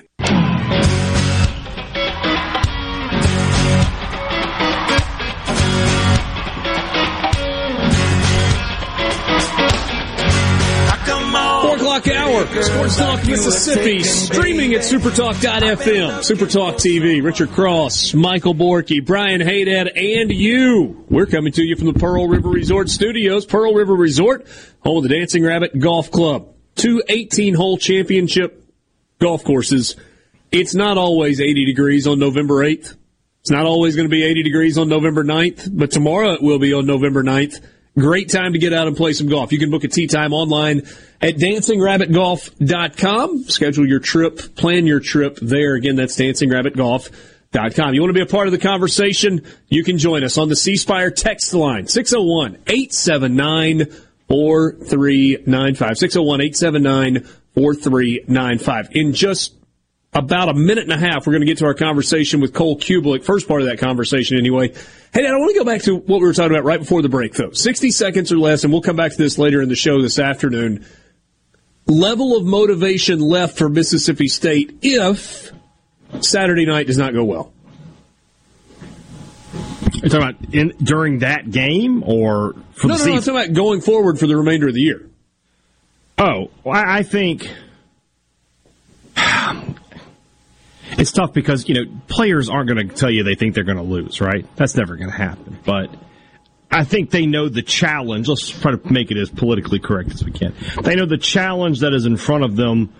Hour, Sports Talk Mississippi, streaming at supertalk.fm, Supertalk TV, Richard Cross, Michael Borky, Brian Haydad, and you. We're coming to you from the Pearl River Resort Studios. Pearl River Resort, home of the Dancing Rabbit Golf Club. Two 18-hole championship golf courses. It's not always 80 degrees on November 8th. It's not always going to be 80 degrees on November 9th, but tomorrow it will be on November 9th. Great time to get out and play some golf. You can book a tee time online at dancingrabbitgolf.com. Schedule your trip, plan your trip there. Again, that's dancingrabbitgolf.com. You want to be a part of the conversation? You can join us on the C Spire text line, 601-879-4395. 601-879-4395. In just about a minute and a half, we're going to get to our conversation with Cole Cubelik. First part of that conversation, anyway. Hey, Dad, I want to go back to what we were talking about right before the break, though. 60 seconds or less, and we'll come back to this later in the show this afternoon. Level of motivation left for Mississippi State if Saturday night does not go well. You're talking about during that game or for the season? No, I'm talking about going forward for the remainder of the year. Oh, well, I think... It's tough because, you know, players aren't going to tell you they think they're going to lose, right? That's never going to happen. But I think they know the challenge. Let's try to make it as politically correct as we can. They know the challenge that is in front of them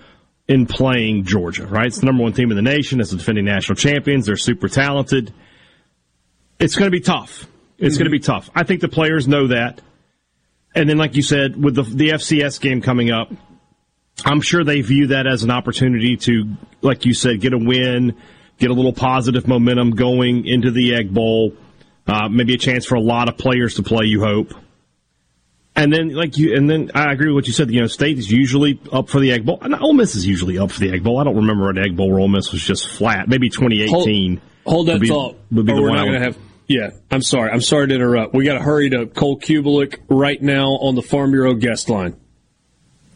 in playing Georgia, right? It's the number one team in the nation. It's the defending national champions. They're super talented. It's going to be tough. It's going to be tough. I think the players know that. And then, like you said, with the FCS game coming up, I'm sure they view that as an opportunity to, like you said, get a win, get a little positive momentum going into the Egg Bowl, maybe a chance for a lot of players to play, you hope. And then I agree with what you said. You know, State is usually up for the Egg Bowl. And Ole Miss is usually up for the Egg Bowl. I don't remember an Egg Bowl where Ole Miss was just flat. Maybe 2018. Hold that thought. Would be the one I'm going to have. Yeah, I'm sorry. I'm sorry to interrupt. We got to hurry to Cole Cubelik right now on the Farm Bureau guest line.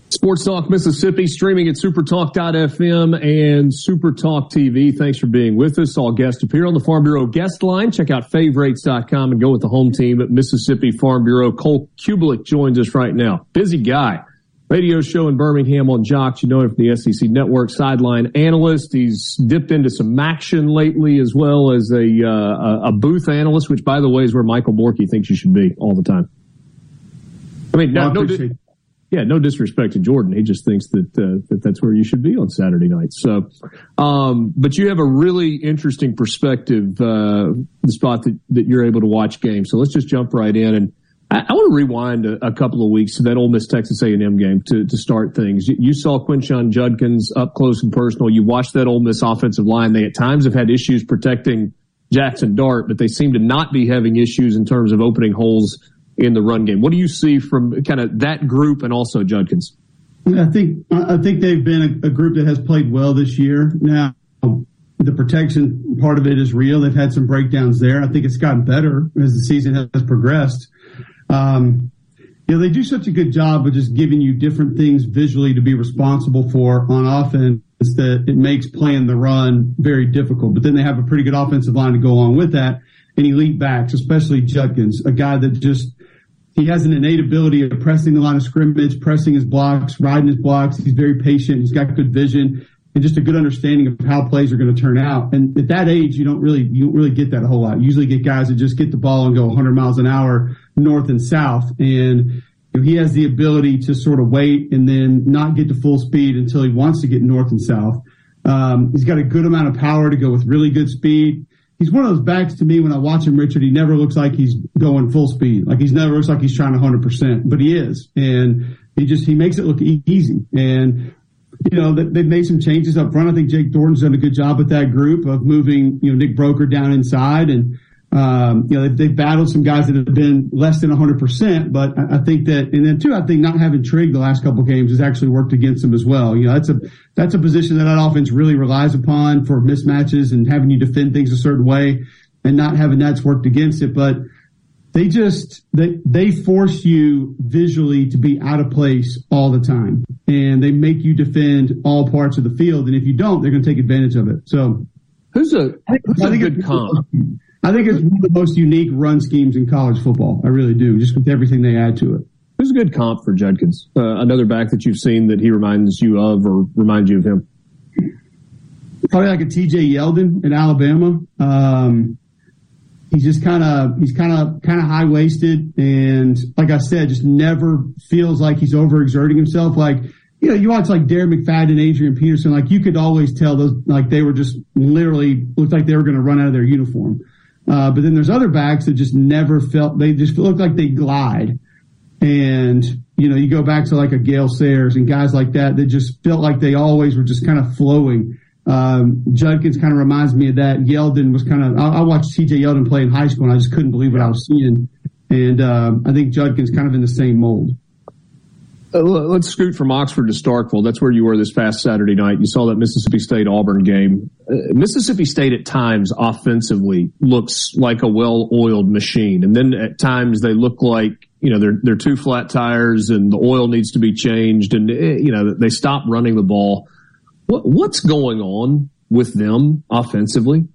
Sports Talk Mississippi, streaming at supertalk.fm and Supertalk TV. Thanks for being with us. All guests appear on the Farm Bureau guest line. Check out favorites.com and go with the home team at Mississippi Farm Bureau. Cole Cubelik joins us right now. Busy guy. Radio show in Birmingham on Jocks. You know him from the SEC Network, sideline analyst. He's dipped into some action lately as well as a booth analyst, which, by the way, is where Michael Borky thinks you should be all the time. I mean, yeah, no disrespect to Jordan. He just thinks that that's where you should be on Saturday night. So, but you have a really interesting perspective, the spot that you're able to watch games. So let's just jump right in. And I want to rewind a couple of weeks to that Ole Miss Texas A&M game to start things. You saw Quinshon Judkins up close and personal. You watched that Ole Miss offensive line. They at times have had issues protecting Jackson Dart, but they seem to not be having issues in terms of opening holes in the run game. What do you see from kind of that group and also Judkins? I think they've been a group that has played well this year. Now, the protection part of it is real. They've had some breakdowns there. I think it's gotten better as the season has progressed. They do such a good job of just giving you different things visually to be responsible for on offense that it makes playing the run very difficult. But then they have a pretty good offensive line to go along with that, and elite backs, especially Judkins, a guy that just he has an innate ability of pressing the line of scrimmage, pressing his blocks, riding his blocks. He's very patient. He's got good vision and just a good understanding of how plays are going to turn out. And at that age, you don't really get that a whole lot. You usually get guys that just get the ball and go 100 miles an hour north and south. And he has the ability to sort of wait and then not get to full speed until he wants to get north and south. He's got a good amount of power to go with really good speed. He's one of those backs to me when I watch him, Richard, he never looks like he's going full speed. Like he's never looks like he's trying 100%, but he is. And he makes it look easy. And, they've made some changes up front. I think Jake Thornton's done a good job with that group of moving, Nick Broker down inside. And, they've battled some guys that have been less than 100%, but I think that, and then too, I think not having Trigg the last couple of games has actually worked against them as well. That's a position that offense really relies upon for mismatches and having you defend things a certain way, and not having that's worked against it. But they force you visually to be out of place all the time, and they make you defend all parts of the field. And if you don't, they're going to take advantage of it. So who's a good comp? I think it's one of the most unique run schemes in college football. I really do, just with everything they add to it. Who's a good comp for Judkins? Another back that you've seen that he reminds you of or reminds you of him? Probably like a TJ Yeldon in Alabama. He's just kind of high-waisted, and like I said, just never feels like he's overexerting himself. Like, you watch like Derrick McFadden, Adrian Peterson, like you could always tell those, like they were just literally looked like they were going to run out of their uniform. But then there's other backs that just never felt, they just look like they glide. And, you go back to like a Gale Sayers and guys like that that just felt like they always were just kind of flowing. Judkins kind of reminds me of that. Yeldon was I watched TJ Yeldon play in high school and I just couldn't believe what I was seeing. And, I think Judkins kind of in the same mold. Let's scoot from Oxford to Starkville. That's where you were this past Saturday night. You saw that Mississippi State-Auburn game. Mississippi State at times offensively looks like a well-oiled machine. And then at times they look like, they're two flat tires and the oil needs to be changed. And, they stop running the ball. What's going on with them offensively?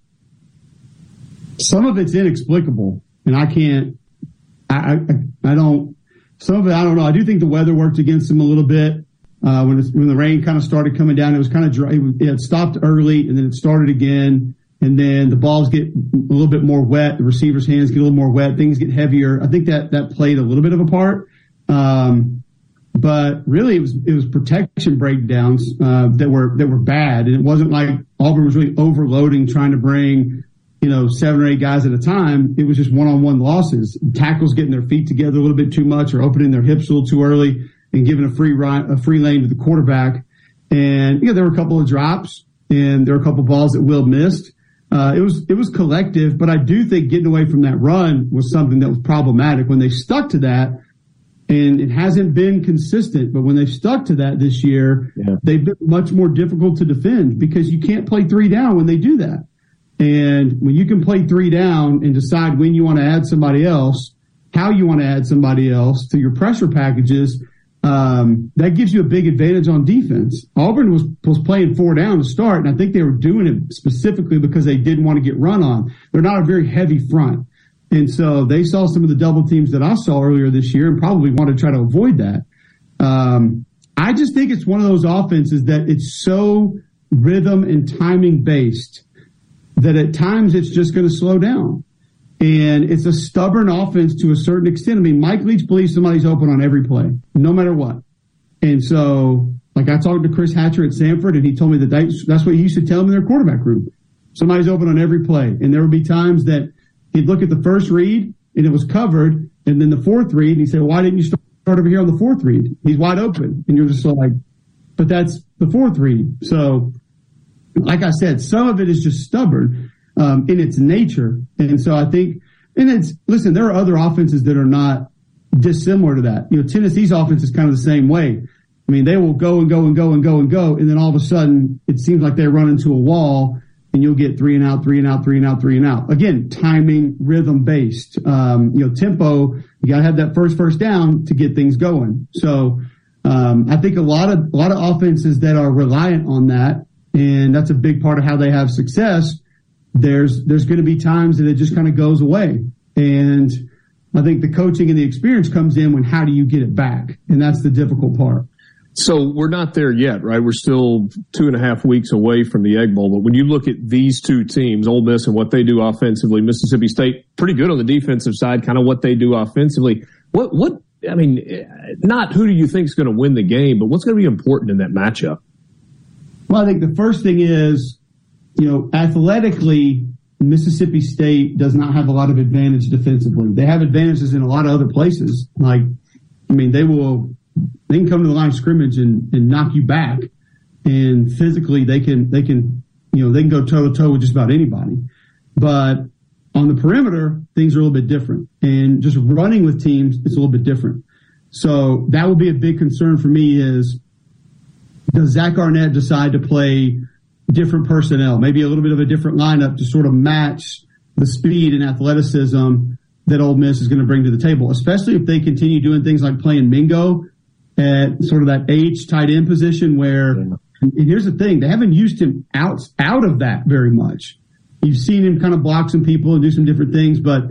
Some of it's inexplicable. And some of it, I don't know. I do think the weather worked against them a little bit. When the rain kind of started coming down, it was kind of dry. It stopped early, and then it started again. And then the balls get a little bit more wet. The receiver's hands get a little more wet. Things get heavier. I think that played a little bit of a part. But really, it was protection breakdowns that were bad. And it wasn't like Auburn was really overloading, trying to bring 7 or 8 guys at a time. It was just one-on-one losses. Tackles getting their feet together a little bit too much, or opening their hips a little too early and giving a free lane to the quarterback. And there were a couple of drops and there were a couple of balls that Will missed. It was collective, but I do think getting away from that run was something that was problematic when they stuck to that. And it hasn't been consistent, but when they've stuck to that this year, They've been much more difficult to defend because you can't play three down when they do that. And when you can play three down and decide when you want to add somebody else, how you want to add somebody else to your pressure packages, that gives you a big advantage on defense. Auburn was playing four down to start, and I think they were doing it specifically because they didn't want to get run on. They're not a very heavy front. And so they saw some of the double teams that I saw earlier this year and probably want to try to avoid that. I just think it's one of those offenses that it's so rhythm and timing based that at times it's just going to slow down. And it's a stubborn offense to a certain extent. Mike Leach believes somebody's open on every play, no matter what. And so, like I talked to Chris Hatcher at Samford, and he told me that that's what he used to tell them in their quarterback room. Somebody's open on every play. And there would be times that he'd look at the first read, and it was covered, And then the fourth read, and he said, why didn't you start over here on the fourth read? He's wide open. And you're just like, but that's the fourth read. So, like I said, some of it is just stubborn in its nature. And so I think, and it's, listen, there are other offenses that are not dissimilar to that. You know, Tennessee's offense is kind of the same way. I mean, they will go and go and go and go and go, and then all of a sudden it seems like they run into a wall, and you'll get three and out, three and out, three and out, three and out. Again, timing, rhythm-based. You know, tempo, you got to have that first down to get things going. So I think a lot of offenses that are reliant on that, and that's a big part of how they have success, there's going to be times that it just kind of goes away. And I think the coaching and the experience comes in when how do you get it back? And that's the difficult part. So we're not there yet, right? We're still 2.5 weeks away from the Egg Bowl. But when you look at these two teams, Ole Miss and what they do offensively, Mississippi State, pretty good on the defensive side, kind of what they do offensively. What? I mean, not who do you think is going to win the game, but what's going to be important in that matchup? Well, I think the first thing is, you know, athletically, Mississippi State does not have a lot of advantage defensively. They have advantages in a lot of other places. Like, I mean, they can come to the line of scrimmage and knock you back. And physically, they can go toe to toe with just about anybody. But on the perimeter, things are a little bit different. And just running with teams, it's a little bit different. So that would be a big concern for me is, does Zach Arnett decide to play different personnel, maybe a little bit of a different lineup to sort of match the speed and athleticism that Ole Miss is going to bring to the table, especially if they continue doing things like playing Mingo at sort of that H tight end position where, and here's the thing, they haven't used him out of that very much. You've seen him kind of block some people and do some different things, but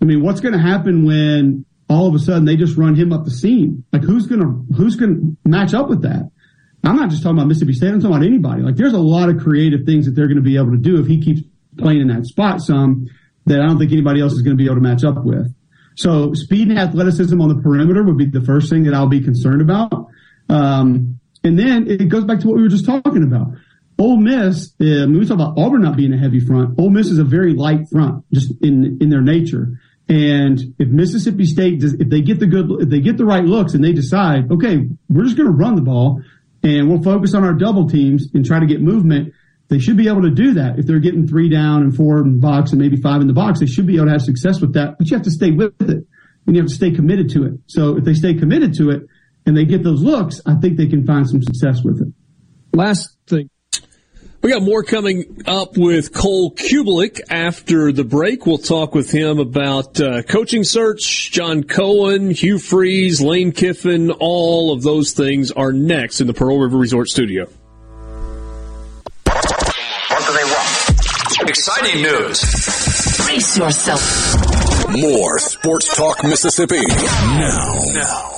I mean, what's going to happen when all of a sudden they just run him up the seam? Like who's going to match up with that? I'm not just talking about Mississippi State. I'm talking about anybody. Like, there's a lot of creative things that they're going to be able to do if he keeps playing in that spot some that I don't think anybody else is going to be able to match up with. So speed and athleticism on the perimeter would be the first thing that I'll be concerned about. And then it goes back to what we were just talking about. Ole Miss, when we talk about Auburn not being a heavy front, Ole Miss is a very light front just in their nature. And if Mississippi State does, if they get the right looks and they decide, okay, we're just going to run the ball, and we'll focus on our double teams and try to get movement, they should be able to do that. If they're getting 3 down and 4 in the box and maybe 5 in the box, they should be able to have success with that. But you have to stay with it, and you have to stay committed to it. So if they stay committed to it and they get those looks, I think they can find some success with it. Last thing. We got more coming up with Cole Cubelik after the break. We'll talk with him about coaching search, John Cohen, Hugh Freeze, Lane Kiffin. All of those things are next in the Pearl River Resort Studio. What do they want? Exciting news. Brace yourself. More Sports Talk Mississippi now.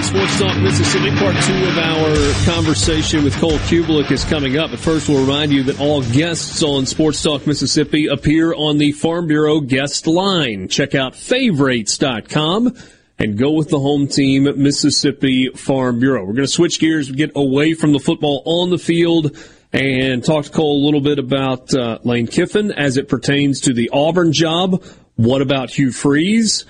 Sports Talk Mississippi, part 2 of our conversation with Cole Cubelik is coming up. But first, we'll remind you that all guests on Sports Talk Mississippi appear on the Farm Bureau guest line. Check out favorites.com and go with the home team, Mississippi Farm Bureau. We're going to switch gears, get away from the football on the field, and talk to Cole a little bit about Lane Kiffin as it pertains to the Auburn job. What about Hugh Freeze?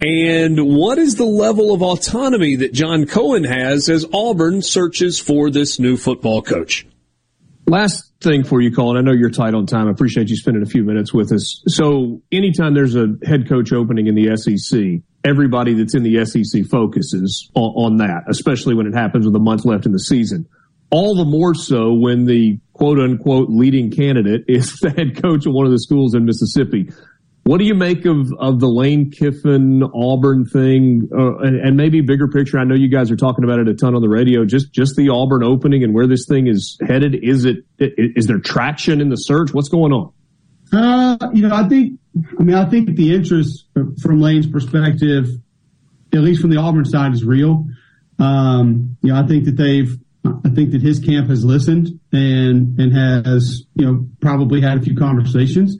And what is the level of autonomy that John Cohen has as Auburn searches for this new football coach? Last thing for you, Colin. I know you're tight on time. I appreciate you spending a few minutes with us. So anytime there's a head coach opening in the SEC, everybody that's in the SEC focuses on that, especially when it happens with a month left in the season. All the more so when the quote-unquote leading candidate is the head coach of one of the schools in Mississippi. What do you make of the Lane Kiffin Auburn thing, and maybe bigger picture? I know you guys are talking about it a ton on the radio. Just the Auburn opening and where this thing is headed. Is there traction in the search? What's going on? I think the interest from Lane's perspective, at least from the Auburn side, is real. I think that his camp has listened and has, you know, probably had a few conversations.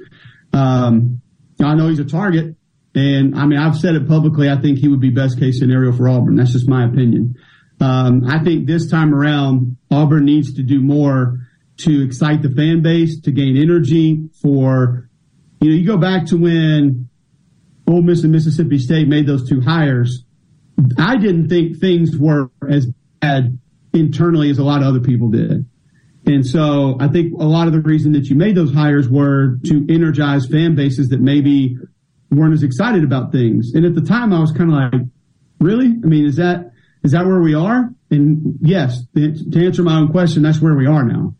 I know he's a target, And, I mean, I've said it publicly. I think he would be best case scenario for Auburn. That's just my opinion. I think this time around, Auburn needs to do more to excite the fan base, to gain energy for, you know, you go back to when Ole Miss and Mississippi State made those two hires. I didn't think things were as bad internally as a lot of other people did. And so I think a lot of the reason that you made those hires were to energize fan bases that maybe weren't as excited about things. And at the time, I was kind of like, really? I mean, is that where we are? And yes, to answer my own question, that's where we are now.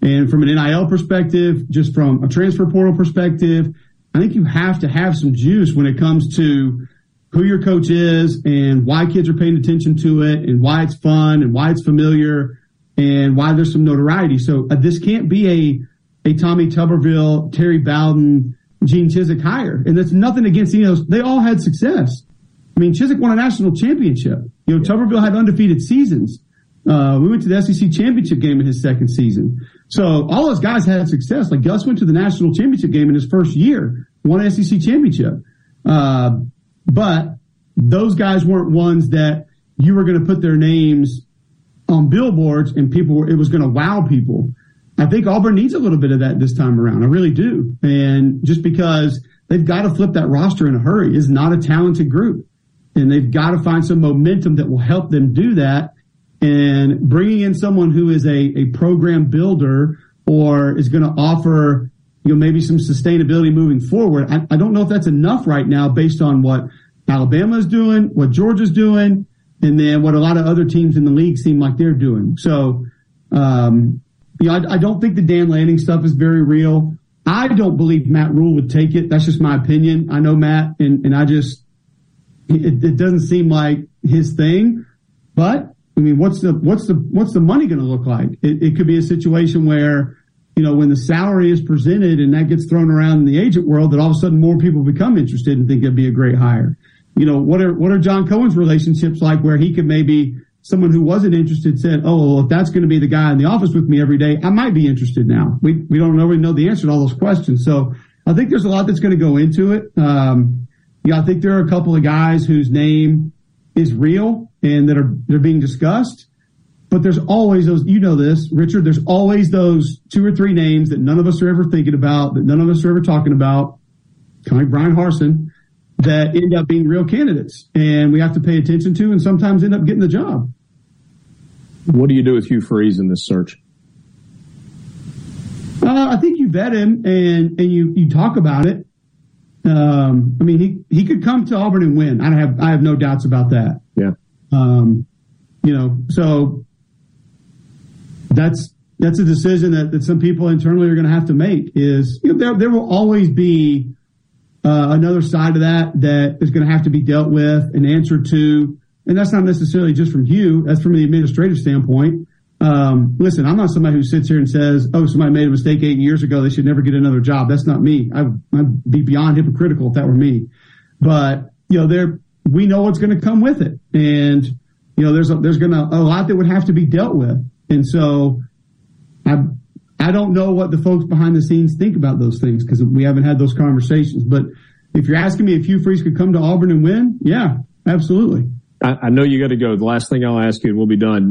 And from an NIL perspective, just from a transfer portal perspective, I think you have to have some juice when it comes to who your coach is and why kids are paying attention to it and why it's fun and why it's familiar and why there's some notoriety. So this can't be a Tommy Tuberville, Terry Bowden, Gene Chizik hire. And that's nothing against any of those. They all had success. I mean, Chizik won a national championship. You know, Tuberville had undefeated seasons. We went to the SEC championship game in his second season. So all those guys had success. Like Gus went to the national championship game in his first year, won an SEC championship. But those guys weren't ones that you were going to put their names on billboards and it was going to wow people. I think Auburn needs a little bit of that this time around. I really do. And just because they've got to flip that roster in a hurry. It's not a talented group. And they've got to find some momentum that will help them do that. And bringing in someone who is a program builder or is going to offer, you know, maybe some sustainability moving forward. I don't know if that's enough right now based on what Alabama is doing, what Georgia's doing, and then what a lot of other teams in the league seem like they're doing. So, you know, I don't think the Dan Lanning stuff is very real. I don't believe Matt Rule would take it. That's just my opinion. I know Matt, and I just it doesn't seem like his thing. But I mean, what's the money going to look like? It could be a situation where, you know, when the salary is presented and that gets thrown around in the agent world, that all of a sudden more people become interested and think it'd be a great hire. You know, what are John Cohen's relationships like where he could maybe someone who wasn't interested said, oh, well, if that's going to be the guy in the office with me every day, I might be interested now. We don't really know the answer to all those questions. So I think there's a lot that's going to go into it. You know, I think there are a couple of guys whose name is real and that they're being discussed. But there's always those, you know this, Richard, there's always those two or three names that none of us are ever thinking about, that none of us are ever talking about, kind of like Brian Harsin, that end up being real candidates. And we have to pay attention to and sometimes end up getting the job. What do you do with Hugh Freeze in this search? I think you vet him and you talk about it. I mean, he could come to Auburn and win. I have no doubts about that. Yeah. You know, so that's a decision that some people internally are going to have to make is, you know, there will always be another side of that is going to have to be dealt with and answered to. And that's not necessarily just from Hugh. That's from the administrative standpoint. Listen, I'm not somebody who sits here and says, oh, somebody made a mistake 8 years ago. They should never get another job. That's not me. I'd be beyond hypocritical if that were me. But, you know, we know what's going to come with it. And, you know, there's a lot that would have to be dealt with. And so I don't know what the folks behind the scenes think about those things because we haven't had those conversations. But if you're asking me if Hugh Freeze could come to Auburn and win, yeah, absolutely. I know you got to go. The last thing I'll ask you, and we'll be done.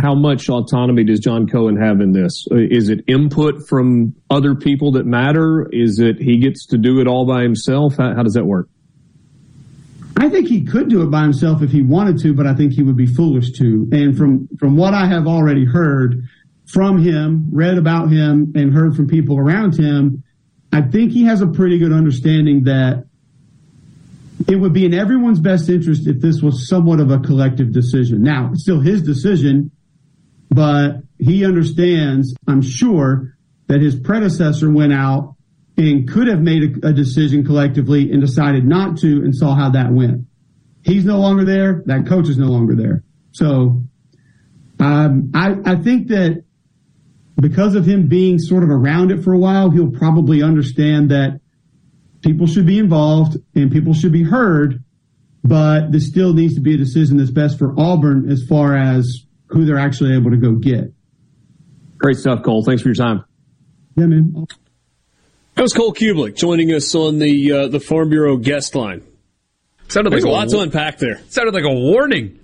How much autonomy does John Cohen have in this? Is it input from other people that matter? Is it he gets to do it all by himself? How does that work? I think he could do it by himself if he wanted to, but I think he would be foolish to. And from what I have already heard from him, read about him, and heard from people around him, I think he has a pretty good understanding that it would be in everyone's best interest if this was somewhat of a collective decision. Now, it's still his decision, but he understands, I'm sure, that his predecessor went out and could have made a decision collectively and decided not to and saw how that went. He's no longer there. That coach is no longer there. So I think that because of him being sort of around it for a while, he'll probably understand that people should be involved and people should be heard, but there still needs to be a decision that's best for Auburn as far as who they're actually able to go get. Great stuff, Cole. Thanks for your time. Yeah, man. That was Cole Cubelik joining us on the Farm Bureau guest line. There's like a lot to unpack there. Sounded like a warning.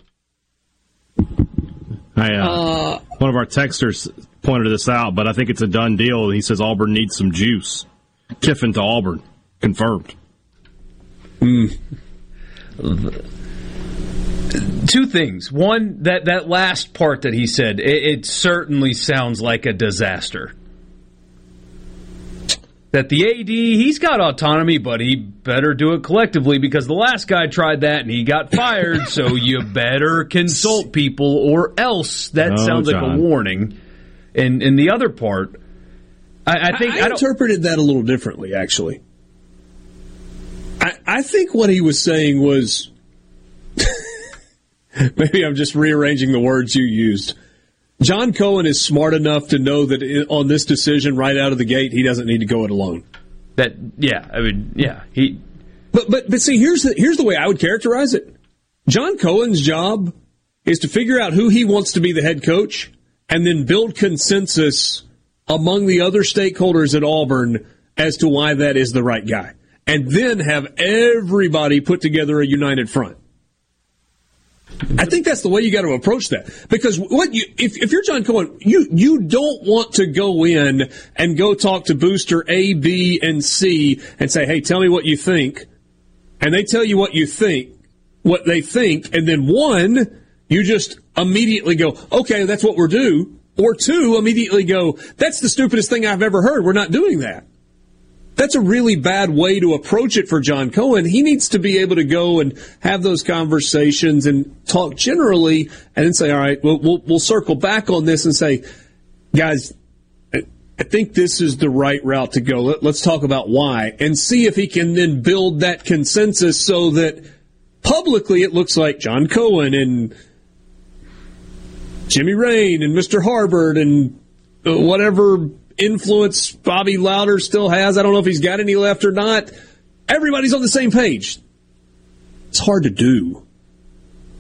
One of our texters pointed this out, but I think it's a done deal. He says Auburn needs some juice. Kiffin to Auburn. Confirmed. Two things. One, that last part that he said, it certainly sounds like a disaster. That the AD, he's got autonomy, but he better do it collectively because the last guy tried that and he got fired, so you better consult people or else. That sounds like a warning. And the other part, I interpreted that a little differently, actually. I think what he was saying was, maybe I'm just rearranging the words you used. John Cohen is smart enough to know that on this decision right out of the gate, he doesn't need to go it alone. But see, here's the way I would characterize it. John Cohen's job is to figure out who he wants to be the head coach and then build consensus among the other stakeholders at Auburn as to why that is the right guy. And then have everybody put together a united front. I think that's the way you got to approach that. Because if you're John Cohen, you don't want to go in and go talk to booster A, B, and C and say, hey, tell me what you think. And they tell you what they think, and then one, you just immediately go, okay, that's what we're due. Or two, immediately go, that's the stupidest thing I've ever heard. We're not doing that. That's a really bad way to approach it for John Cohen. He needs to be able to go and have those conversations and talk generally and then say, all right, we'll circle back on this and say, guys, I think this is the right route to go. Let's talk about why and see if he can then build that consensus so that publicly it looks like John Cohen and Jimmy Raine and Mr. Harbert and whatever influence Bobby Louder still has. I don't know if he's got any left or not. Everybody's on the same page. It's hard to do,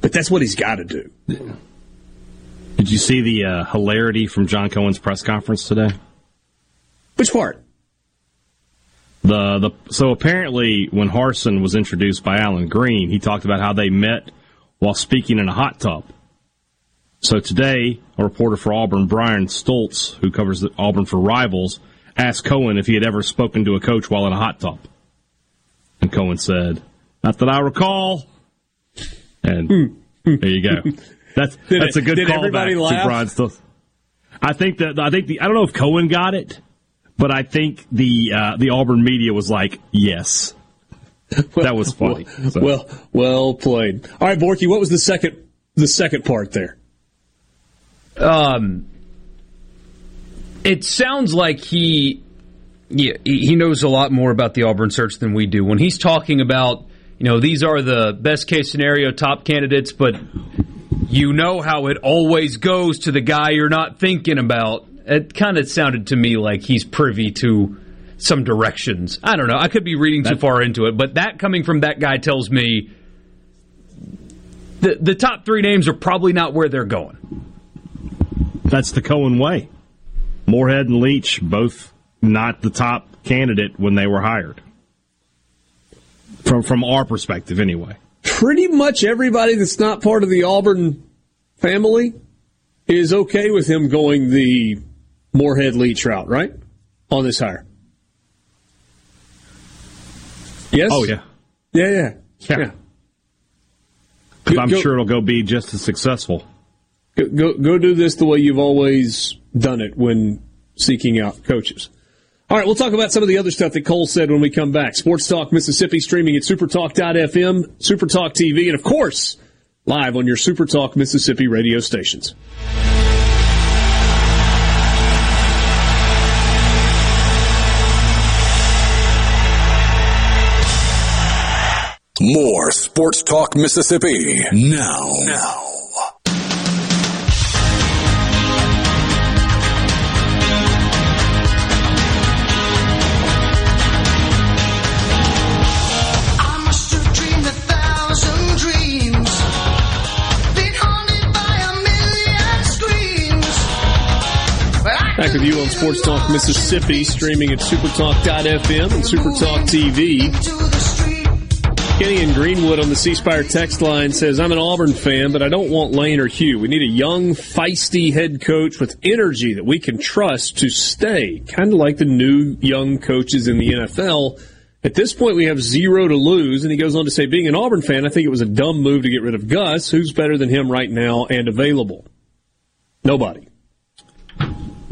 but that's what he's got to do. Did you see the hilarity from John Cohen's press conference today? Which part? So apparently when Harsin was introduced by Alan Green, he talked about how they met while speaking in a hot tub. So today, a reporter for Auburn, Brian Stoltz, who covers Auburn for Rivals, asked Cohen if he had ever spoken to a coach while in a hot tub. And Cohen said, not that I recall. And there you go. That's a good callback to Brian Stoltz. I don't know if Cohen got it, but I think the Auburn media was like, yes. That was funny. So. Well played. All right, Borky, what was the second part there? It sounds like he knows a lot more about the Auburn search than we do. When he's talking about, these are the best case scenario top candidates, but you know how it always goes to the guy you're not thinking about. It kind of sounded to me like he's privy to some directions. I don't know. I could be reading too far into it, but that coming from that guy tells me the top three names are probably not where they're going. That's the Cohen way. Moorhead and Leach, both not the top candidate when they were hired. From our perspective, anyway. Pretty much everybody that's not part of the Auburn family is okay with him going the Moorhead-Leach route, right? On this hire. Yes? Oh, yeah. Yeah. I'm sure it'll be just as successful. Go do this the way you've always done it when seeking out coaches. All right, we'll talk about some of the other stuff that Cole said when we come back. Sports Talk Mississippi, streaming at supertalk.fm, Supertalk TV, and, of course, live on your Supertalk Mississippi radio stations. More Sports Talk Mississippi now. Back with you on Sports Talk Mississippi, streaming at supertalk.fm and Supertalk TV. Kenny in Greenwood on the C-Spire text line says, I'm an Auburn fan, but I don't want Lane or Hugh. We need a young, feisty head coach with energy that we can trust to stay, kind of like the new young coaches in the NFL. At this point, we have zero to lose, and he goes on to say, being an Auburn fan, I think it was a dumb move to get rid of Gus. Who's better than him right now and available? Nobody.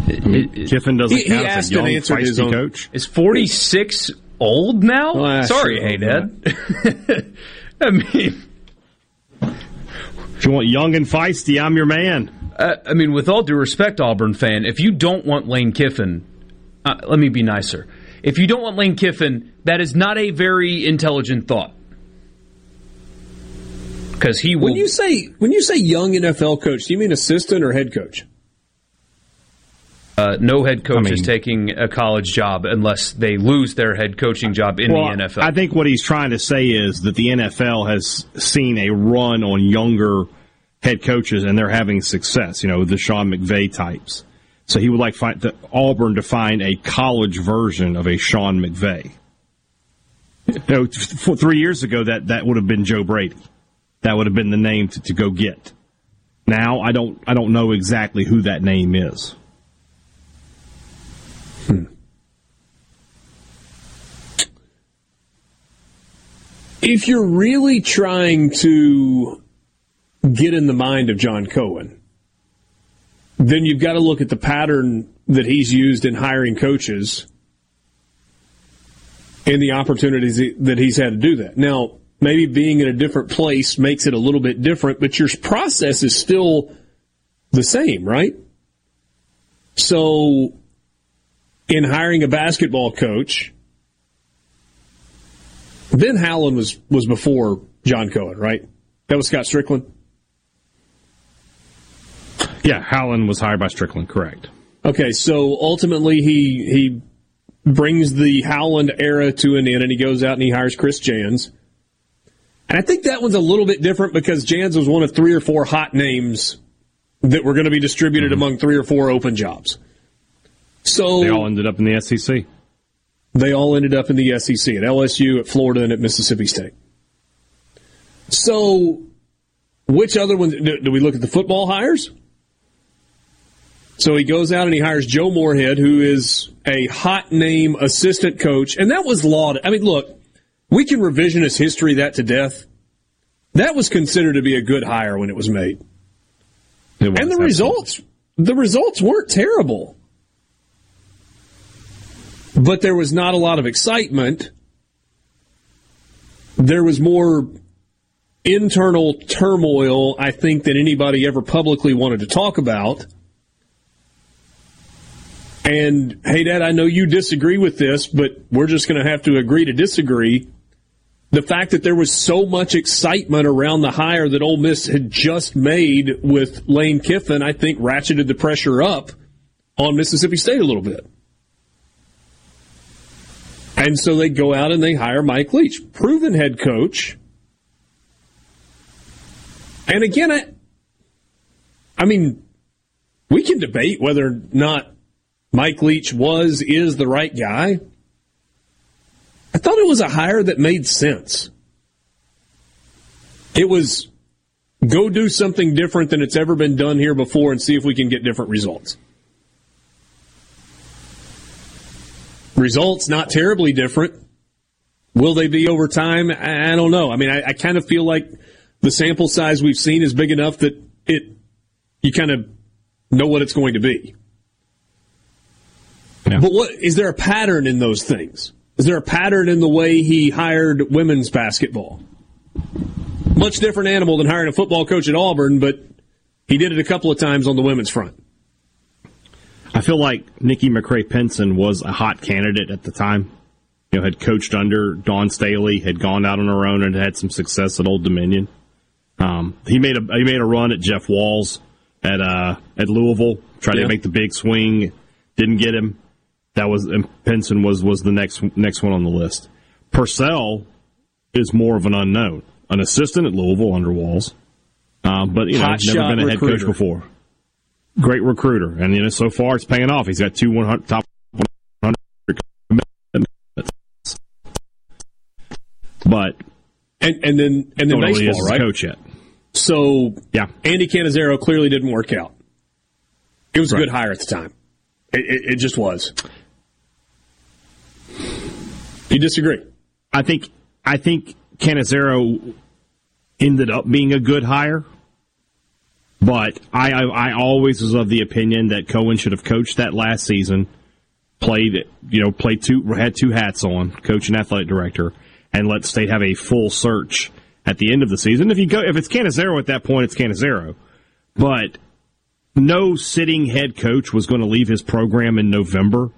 Kiffin doesn't count as a young, feisty coach. Is 46 old now? Well, sorry, hey, Dad. I mean, if you want young and feisty, I'm your man. I mean, with all due respect, Auburn fan, if you don't want Lane Kiffin, let me be nicer. If you don't want Lane Kiffin, that is not a very intelligent thought. Because he will. When you say young NFL coach, do you mean assistant or head coach? No head coach is taking a college job unless they lose their head coaching job in the NFL. I think what he's trying to say is that the NFL has seen a run on younger head coaches, and they're having success. You know, the Sean McVay types. So he would like Auburn to find a college version of a Sean McVay. You know, 3 years ago, that would have been Joe Brady. That would have been the name to go get. Now, I don't know exactly who that name is. If you're really trying to get in the mind of John Cohen, then you've got to look at the pattern that he's used in hiring coaches and the opportunities that he's had to do that. Now, maybe being in a different place makes it a little bit different, but your process is still the same, right? So, in hiring a basketball coach, Ben Howland was before John Cohen, right? That was Scott Strickland? Yeah, Howland was hired by Strickland, correct. Okay, so ultimately he brings the Howland era to an end, and he goes out and he hires Chris Jans. And I think that one's a little bit different because Jans was one of three or four hot names that were going to be distributed among three or four open jobs. So they all ended up in the SEC. They all ended up in the SEC, at LSU, at Florida, and at Mississippi State. So which other ones? Do we look at the football hires? So he goes out and he hires Joe Moorhead, who is a hot name assistant coach. And that was lauded. I mean, look, we can revisionist history that to death. That was considered to be a good hire when it was made. It was, and the results weren't terrible. But there was not a lot of excitement. There was more internal turmoil, I think, than anybody ever publicly wanted to talk about. And, hey, Dad, I know you disagree with this, but we're just going to have to agree to disagree. The fact that there was so much excitement around the hire that Ole Miss had just made with Lane Kiffin, I think, ratcheted the pressure up on Mississippi State a little bit. And so they go out and they hire Mike Leach, proven head coach. And again, I mean, we can debate whether or not Mike Leach is the right guy. I thought it was a hire that made sense. It was, go do something different than it's ever been done here before and see if we can get different results. Results not terribly different. Will they be over time? I don't know. I mean, I kind of feel like the sample size we've seen is big enough that you kind of know what it's going to be. Yeah. But is there a pattern in those things? Is there a pattern in the way he hired women's basketball? Much different animal than hiring a football coach at Auburn, but he did it a couple of times on the women's front. I feel like Nikki McRae-Penson was a hot candidate at the time. You know, had coached under Dawn Staley, had gone out on her own, and had some success at Old Dominion. He made a run at Jeff Walls at Louisville, tried to make the big swing, didn't get him. That was, and Penson was the next one on the list. Purcell is more of an unknown, an assistant at Louisville under Walls, but you know, hot never been a head recruiter. Coach before. Great recruiter, and you know, so far it's paying off. He's got two top 100 commitments, but And then totally baseball, right? Coach yet. So yeah, Andy Canizaro clearly didn't work out. It was a good hire at the time. It just was. You disagree? I think Canizaro ended up being a good hire, but I always was of the opinion that Cohen should have coached that last season, had two hats on, coach and athletic director, and let State have a full search at the end of the season. If it's Canizaro at that point, it's Canizaro, but no sitting head coach was going to leave his program in November.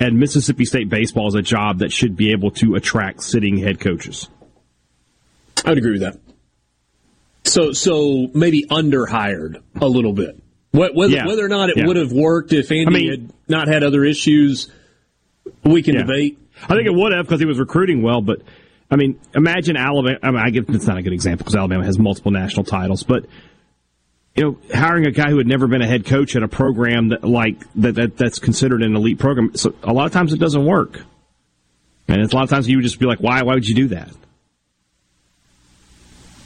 And Mississippi State baseball is a job that should be able to attract sitting head coaches. I would agree with that. So maybe underhired a little bit. Whether or not it would have worked if Andy had not had other issues, we can debate. I think it would have because he was recruiting well, but, I mean, imagine Alabama. I mean, I guess it's not a good example because Alabama has multiple national titles, but, you know, hiring a guy who had never been a head coach at a program that's considered an elite program, so a lot of times it doesn't work. And it's a lot of times you would just be like, why would you do that?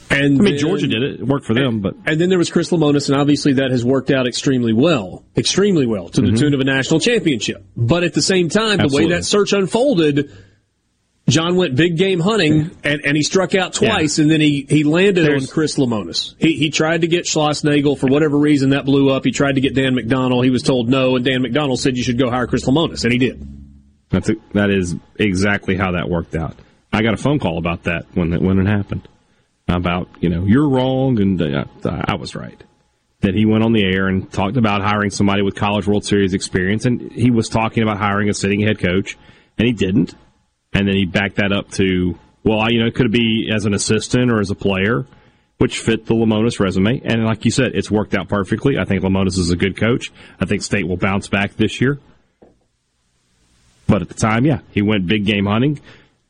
And I mean, Georgia did it. It worked for them. But And then there was Chris Lemonis, and obviously that has worked out extremely well, to the tune of a national championship. But at the same time, the way that search unfolded, John went big game hunting, and he struck out twice, and then he landed on Chris Lemonis. He tried to get Schlossnagel. For whatever reason, that blew up. He tried to get Dan McDonald. He was told no, and Dan McDonald said you should go hire Chris Lemonis, and he did. That is exactly how that worked out. I got a phone call about that when it happened. About, you're wrong, and I was right. That he went on the air and talked about hiring somebody with College World Series experience, and he was talking about hiring a sitting head coach, and he didn't. And then he backed that up to, it could be as an assistant or as a player, which fit the Lemonis resume. And like you said, it's worked out perfectly. I think Lemonis is a good coach. I think State will bounce back this year. But at the time, he went big game hunting,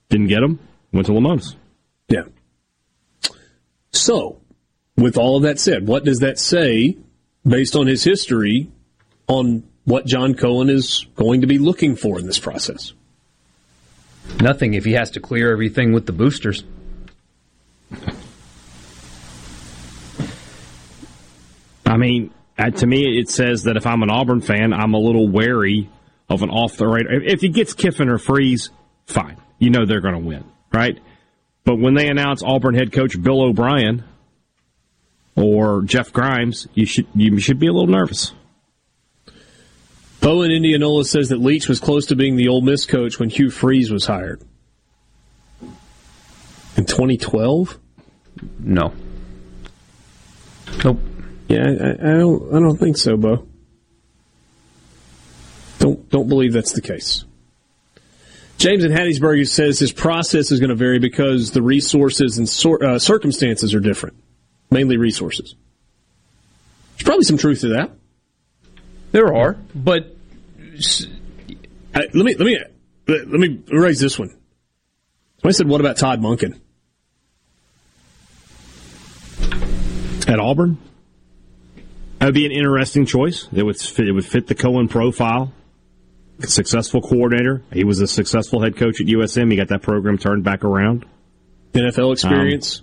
didn't get him, went to Lemonis. Yeah. So, with all of that said, what does that say, based on his history, on what John Cohen is going to be looking for in this process? Nothing if he has to clear everything with the boosters. I mean, to me, it says that if I'm an Auburn fan, I'm a little wary of an off-the-radar. If he gets Kiffin or Freeze, fine. You know they're going to win, right? But when they announce Auburn head coach Bill O'Brien or Jeff Grimes, you should be a little nervous. Bo in Indianola says that Leach was close to being the Ole Miss coach when Hugh Freeze was hired. In 2012? No. Nope. Yeah, I don't think so, Bo. Don't believe that's the case. James in Hattiesburg says his process is going to vary because the resources and circumstances are different. Mainly resources. There's probably some truth to that. There are, but let me raise this one. Somebody said, "What about Todd Monken at Auburn?" That would be an interesting choice. It would fit the Cohen profile. Successful coordinator. He was a successful head coach at USM. He got that program turned back around. NFL experience.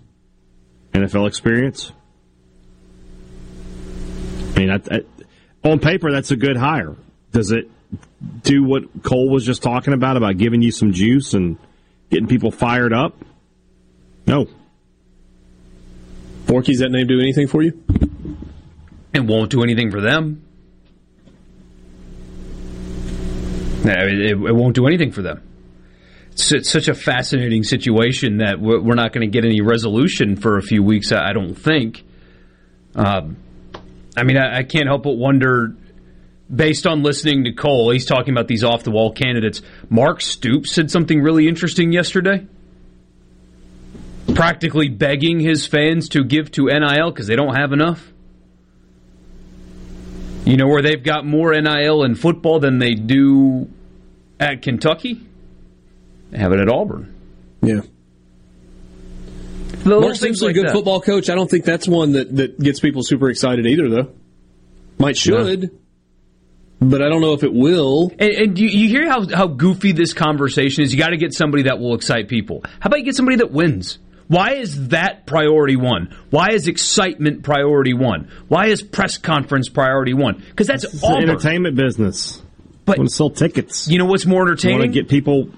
I mean, on paper, that's a good hire. Does it do what Cole was just talking about giving you some juice and getting people fired up? No. Borky's, that name do anything for you? It won't do anything for them. No, it won't do anything for them. It's such a fascinating situation that we're not going to get any resolution for a few weeks, I don't think. I mean, I can't help but wonder, based on listening to Cole, he's talking about these off-the-wall candidates. Mark Stoops said something really interesting yesterday, practically begging his fans to give to NIL because they don't have enough. You know where they've got more NIL in football than they do at Kentucky? They have it at Auburn. Yeah. Mark Stoops is a good football coach. I don't think that's one that gets people super excited either, though. Might should, but I don't know if it will. And you hear how goofy this conversation is? You got to get somebody that will excite people. How about you get somebody that wins? Why is that priority one? Why is excitement priority one? Why is press conference priority one? Because that's all entertainment business. But I want to sell tickets. You know what's more entertaining? I want to get people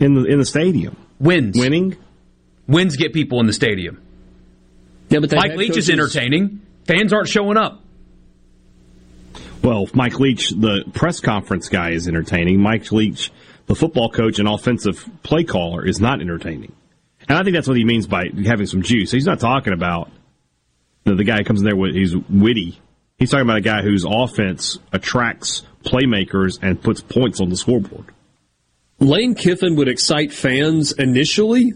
in the stadium. Wins. Winning. Wins get people in the stadium. Yeah, but Mike Leach is entertaining. Fans aren't showing up. Well, Mike Leach, the press conference guy, is entertaining. Mike Leach, the football coach and offensive play caller, is not entertaining. And I think that's what he means by having some juice. He's not talking about the guy who comes in there with he's witty. He's talking about a guy whose offense attracts playmakers and puts points on the scoreboard. Lane Kiffin would excite fans initially,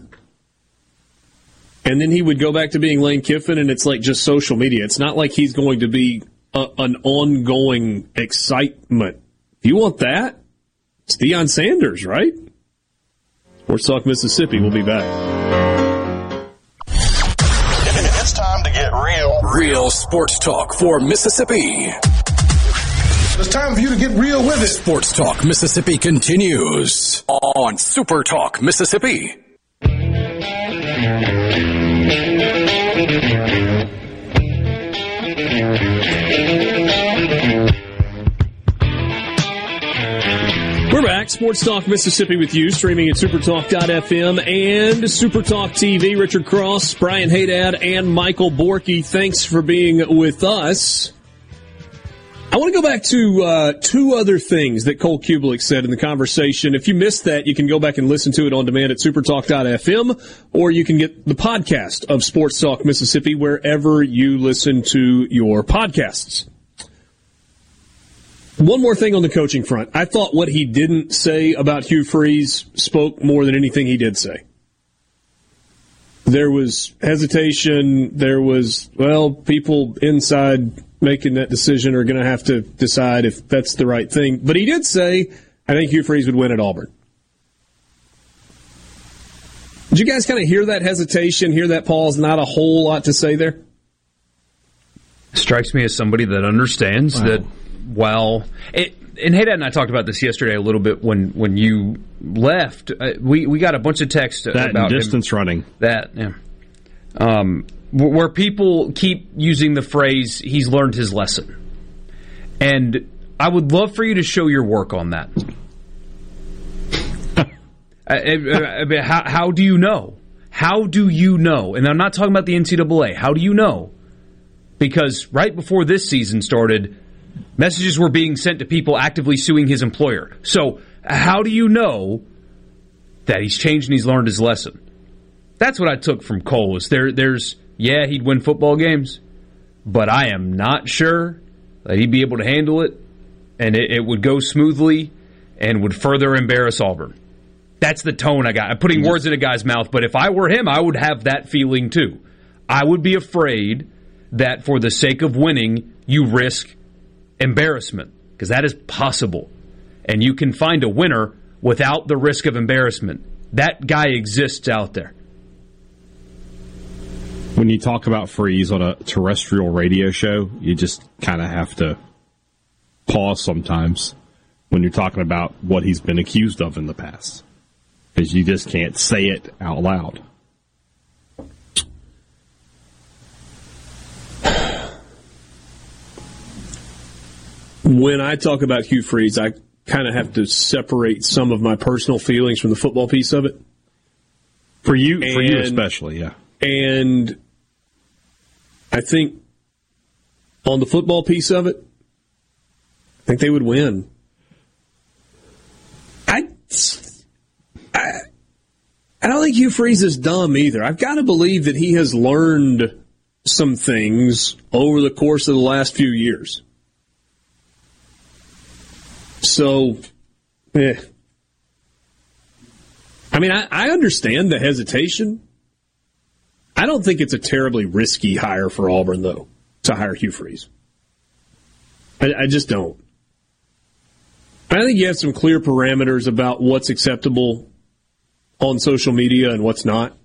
and then he would go back to being Lane Kiffin, and it's like just social media. It's not like he's going to be an ongoing excitement. If you want that, it's Deion Sanders, right? Sports Talk Mississippi. We'll be back. It's time to get real. Real sports talk for Mississippi. It's time for you to get real with it. Sports Talk Mississippi continues on Super Talk Mississippi. We're back, Sports Talk Mississippi with you, streaming at supertalk.fm and Supertalk TV. Richard Cross, Brian Haydad, and Michael Borky, thanks for being with us. I want to go back to two other things that Cole Cubelik said in the conversation. If you missed that, you can go back and listen to it on demand at supertalk.fm, or you can get the podcast of Sports Talk Mississippi wherever you listen to your podcasts. One more thing on the coaching front. I thought what he didn't say about Hugh Freeze spoke more than anything he did say. There was hesitation. There was, people inside making that decision are going to have to decide if that's the right thing. But he did say, I think Hugh Freeze would win at Auburn. Did you guys kind of hear that hesitation, hear that pause? Not a whole lot to say there? Strikes me as somebody that understands that. Well, and Haydad and I talked about this yesterday a little bit when you left. We got a bunch of texts about distance running. That, yeah. Where people keep using the phrase, he's learned his lesson. And I would love for you to show your work on that. I mean, how do you know? How do you know? And I'm not talking about the NCAA. How do you know? Because right before this season started, messages were being sent to people actively suing his employer. So how do you know that he's changed and he's learned his lesson? That's what I took from Cole. Is there's, he'd win football games, but I am not sure that he'd be able to handle it, and it would go smoothly and would further embarrass Auburn. That's the tone I got. I'm putting words in a guy's mouth, but if I were him, I would have that feeling too. I would be afraid that for the sake of winning, you risk embarrassment, because that is possible. And you can find a winner without the risk of embarrassment. That guy exists out there. When you talk about Freeze on a terrestrial radio show, you just kind of have to pause sometimes when you're talking about what he's been accused of in the past, because you just can't say it out loud. When I talk about Hugh Freeze, I kind of have to separate some of my personal feelings from the football piece of it. For you especially, yeah. And I think on the football piece of it, I think they would win. I don't think Hugh Freeze is dumb either. I've got to believe that he has learned some things over the course of the last few years. So, I mean, I understand the hesitation. I don't think it's a terribly risky hire for Auburn, though, to hire Hugh Freeze. I just don't. I think you have some clear parameters about what's acceptable on social media and what's not.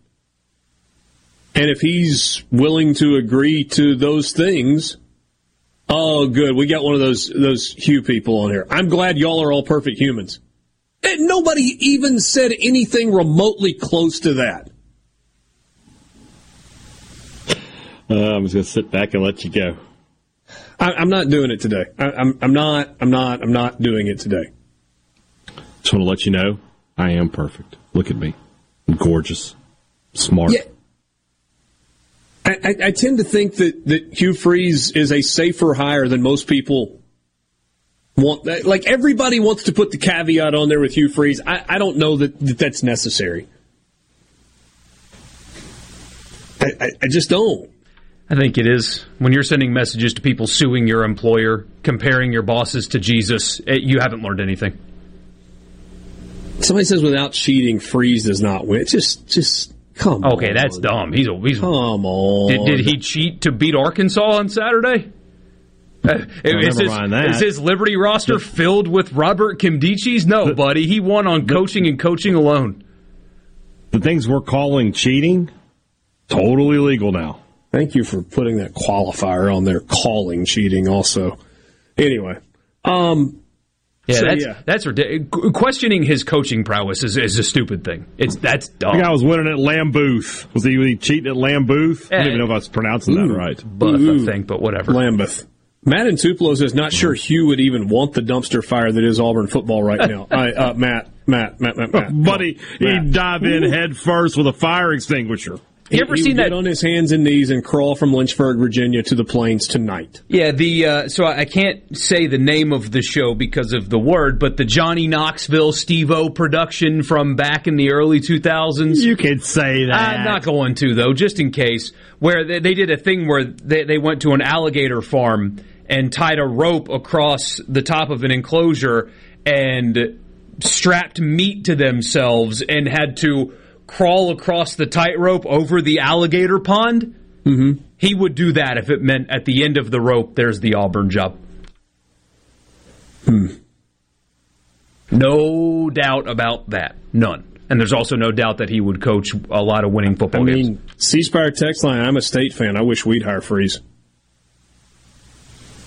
And if he's willing to agree to those things, oh, good, we got one of those Hugh people on here. I'm glad y'all are all perfect humans. And nobody even said anything remotely close to that. I'm just going to sit back and let you go. I'm not doing it today. I'm not doing it today. Just want to let you know, I am perfect. Look at me. I'm gorgeous. Smart. Yeah. I tend to think that Hugh Freeze is a safer hire than most people want. Like, everybody wants to put the caveat on there with Hugh Freeze. I don't know that that's necessary. I just don't. I think it is. When you're sending messages to people suing your employer, comparing your bosses to Jesus, you haven't learned anything. Somebody says without cheating, Freeze does not win. Just come on. Okay, that's dumb. He's come on. Did he cheat to beat Arkansas on Saturday? Is his Liberty roster filled with Robert Kimdichis? No, buddy. He won on coaching and coaching alone. The things we're calling cheating, totally legal now. Thank you for putting that qualifier on there, calling cheating also. Anyway. That's ridiculous. Questioning his coaching prowess is a stupid thing. That's dumb. The guy was winning at Lamb Booth. Was he cheating at Lamb Booth? I don't even know if I was pronouncing that right. Buth, I think, but whatever. Lambeth. Matt in Tupelo says, not sure Hugh would even want the dumpster fire that is Auburn football right now. Matt. Buddy, he'd dive in head first with a fire extinguisher. You ever seen that? On his hands and knees and crawl from Lynchburg, Virginia, to the plains tonight. Yeah, so I can't say the name of the show because of the word, but the Johnny Knoxville, Steve-O production from back in the early 2000s. You could say that. I'm not going to though, just in case. Where they did a thing where they went to an alligator farm and tied a rope across the top of an enclosure and strapped meat to themselves and had to crawl across the tightrope over the alligator pond. Mm-hmm. He would do that if it meant at the end of the rope, there's the Auburn job. Hmm. No doubt about that. None. And there's also no doubt that he would coach a lot of winning football games. I mean, C-Spire text line, I'm a State fan. I wish we'd hire Freeze.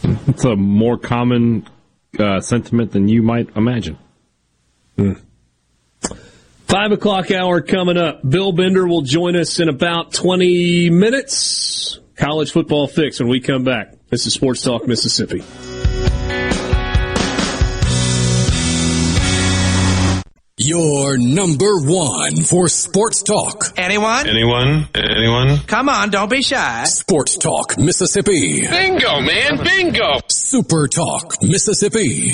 It's a more common sentiment than you might imagine. Hmm. 5 o'clock hour coming up. Bill Bender will join us in about 20 minutes. College football fix when we come back. This is Sports Talk Mississippi. Your number one for sports talk. Anyone? Anyone? Anyone? Come on, don't be shy. Sports Talk Mississippi. Bingo, man, bingo. Super Talk Mississippi.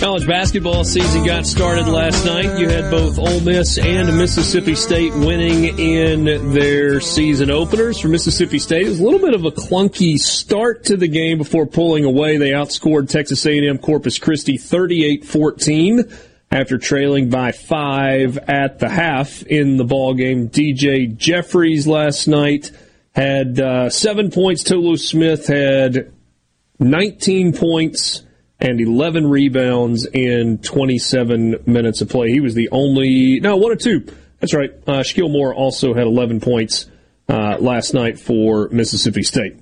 College basketball season got started last night. You had both Ole Miss and Mississippi State winning in their season openers. For Mississippi State, it was a little bit of a clunky start to the game before pulling away. They outscored Texas A&M Corpus Christi 38-14 after trailing by 5 at the half in the ballgame. DJ Jeffries last night had 7 points. Tolu Smith had 19 points and 11 rebounds in 27 minutes of play. He was the only... No, 1 of 2. That's right. Shaquille Moore also had 11 points last night for Mississippi State.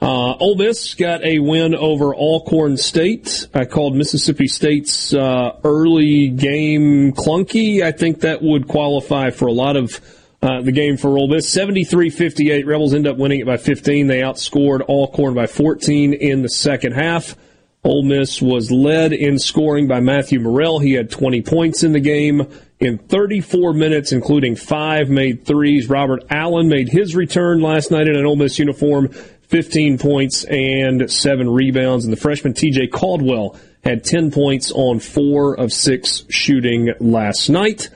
Ole Miss got a win over Alcorn State. I called Mississippi State's early game clunky. I think that would qualify for a lot of the game for Ole Miss. 73-58. Rebels end up winning it by 15. They outscored Alcorn by 14 in the second half. Ole Miss was led in scoring by Matthew Morrell. He had 20 points in the game in 34 minutes, including 5 made threes. Robert Allen made his return last night in an Ole Miss uniform, 15 points and 7 rebounds. And the freshman T.J. Caldwell had 10 points on 4 of 6 shooting last night.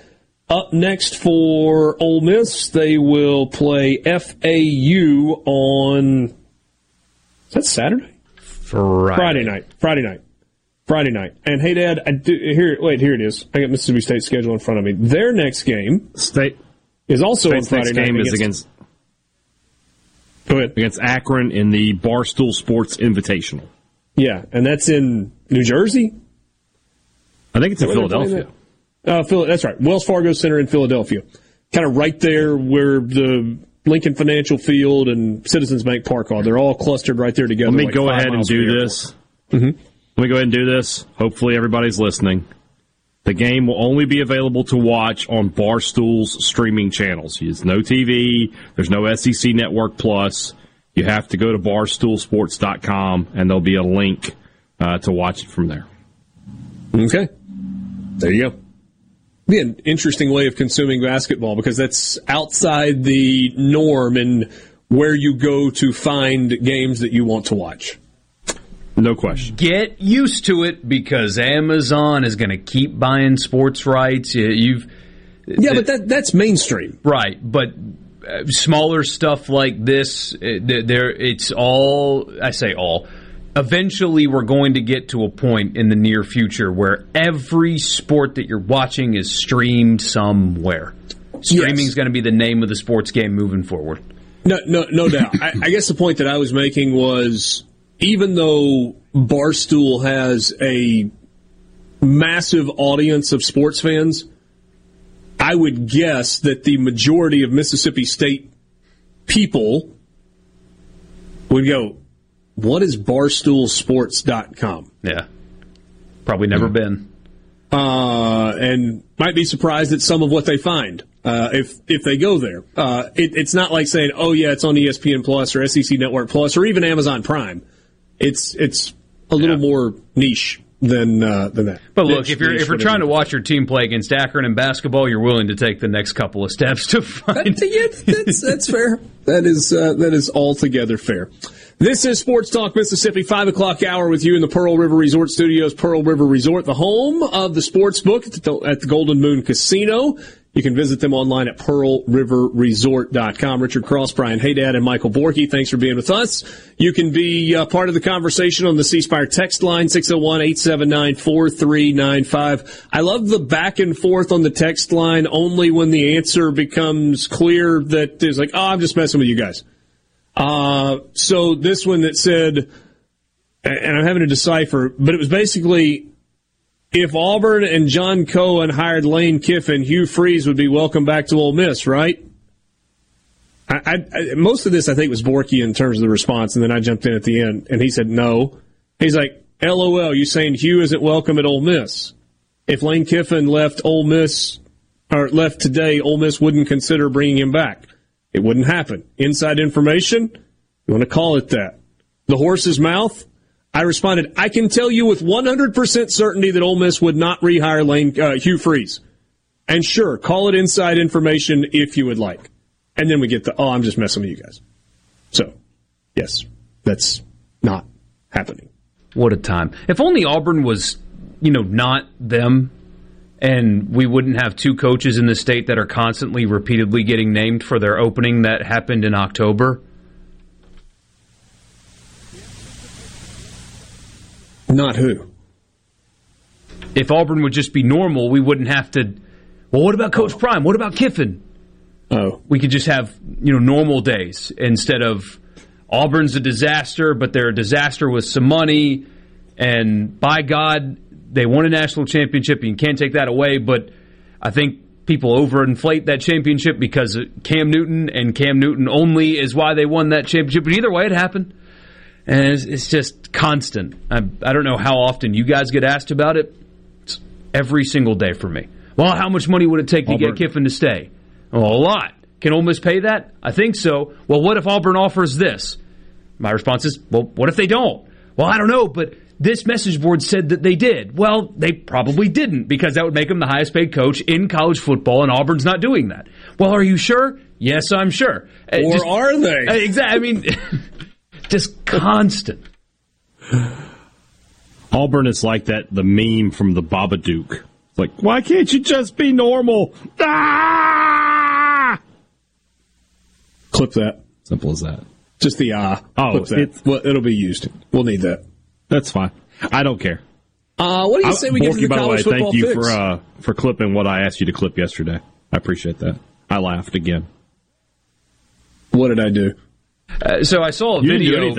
Up next for Ole Miss, they will play FAU on... Is that Saturday? Friday night. And hey, Dad, here it is. I got Mississippi State's schedule in front of me. Their next game is also on Friday night. Game is against. Go ahead. Against Akron in the Barstool Sports Invitational. Yeah, and that's in New Jersey. I think it's in Philadelphia. That's right, Wells Fargo Center in Philadelphia. kind of right there where the Lincoln Financial Field and Citizens Bank Park are. They're all clustered right there together. Let me go ahead and do this. Mm-hmm. Let me go ahead and do this. Hopefully everybody's listening. The game will only be available to watch on Barstool's streaming channels. There's no TV. There's no SEC Network Plus. You have to go to BarstoolSports.com, and there'll be a link to watch it from there. Okay. There you go. Be an interesting way of consuming basketball because that's outside the norm and where you go to find games that you want to watch. No question. Get used to it because Amazon is going to keep buying sports rights. But that's mainstream, right? But smaller stuff like this, eventually, we're going to get to a point in the near future where every sport that you're watching is streamed somewhere. Streaming is going to be the name of the sports game moving forward. No doubt. I guess the point that I was making was, even though Barstool has a massive audience of sports fans, I would guess that the majority of Mississippi State people would go, what is BarstoolSports.com? Yeah. Probably never been. And might be surprised at some of what they find if they go there. It's not like saying, oh, yeah, it's on ESPN Plus or SEC Network Plus or even Amazon Prime. It's a little more niche than that. But look, if you're trying to watch your team play against Akron in basketball, you're willing to take the next couple of steps to find it. That's fair. That is altogether fair. This is Sports Talk Mississippi, 5 o'clock hour with you in the Pearl River Resort Studios. Pearl River Resort, the home of the sportsbook at the Golden Moon Casino. You can visit them online at pearlriverresort.com. Richard Cross, Brian Haydad, and Michael Borky, thanks for being with us. You can be part of the conversation on the C Spire text line, 601-879-4395. I love the back and forth on the text line only when the answer becomes clear that it's like, I'm just messing with you guys. So this one that said, and I'm having to decipher, but it was basically, if Auburn and John Cohen hired Lane Kiffin, Hugh Freeze would be welcome back to Ole Miss, right? I most of this, I think, was Borky in terms of the response, and then I jumped in at the end, and he said no. He's like, LOL, you saying Hugh isn't welcome at Ole Miss? If Lane Kiffin left Ole Miss, or left today, Ole Miss wouldn't consider bringing him back. It wouldn't happen. Inside information, you want to call it that. The horse's mouth? I responded, I can tell you with 100% certainty that Ole Miss would not rehire Hugh Freeze. And sure, call it inside information if you would like. And then we get the, I'm just messing with you guys. So, yes, that's not happening. What a time. If only Auburn was, not them, and we wouldn't have two coaches in the state that are constantly, repeatedly getting named for their opening that happened in October. Not who. If Auburn would just be normal, we wouldn't have to. Well, what about Coach Prime? What about Kiffin? Oh, we could just have normal days instead of Auburn's a disaster, but they're a disaster with some money. And by God, they won a national championship. You can't take that away. But I think people overinflate that championship because Cam Newton and Cam Newton only is why they won that championship. But either way, it happened. And it's just constant. I don't know how often you guys get asked about it. It's every single day for me. Well, how much money would it take to get Kiffin to stay? Well, a lot. Can Ole Miss pay that? I think so. Well, what if Auburn offers this? My response is, well, what if they don't? Well, I don't know, but this message board said that they did. Well, they probably didn't because that would make him the highest paid coach in college football, and Auburn's not doing that. Well, are you sure? Yes, I'm sure. Or are they? Exactly. I mean... Just constant. Auburn is like that, the meme from the Babadook. It's like, why can't you just be normal? Ah! Clip that. Simple as that. Just the ah. Oh, it'll be used. We'll need that. That's fine. I don't care. What do you say we get to the college football picks? Thank you for clipping what I asked you to clip yesterday. I appreciate that. I laughed again. What did I do? So I saw a video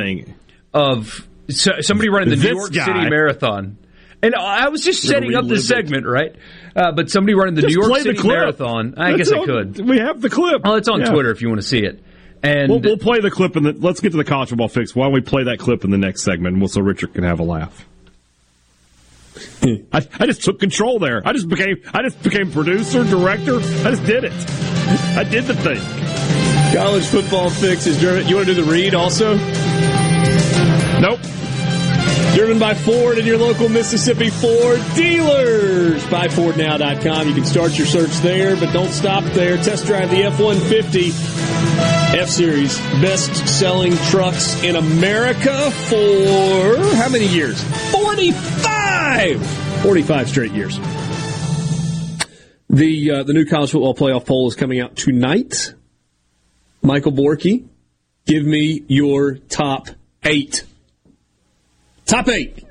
of somebody running the New York City Marathon. And I was just setting up this segment, right? But somebody running the New York City Marathon. I guess I could. We have the clip. Oh, it's on Twitter if you want to see it. And we'll play the clip. And let's get to the college football fix. Why don't we play that clip in the next segment, so Richard can have a laugh. I just took control there. I just became producer, director. I just did it. I did the thing. College football fix is driven. You want to do the read also? Nope. Driven by Ford and your local Mississippi Ford dealers. BuyFordNow.com. You can start your search there, but don't stop there. Test drive the F-150 F-Series. Best-selling trucks in America for how many years? 45 straight years. The new college football playoff poll is coming out tonight. Michael Borky, give me your top 8. Top eight.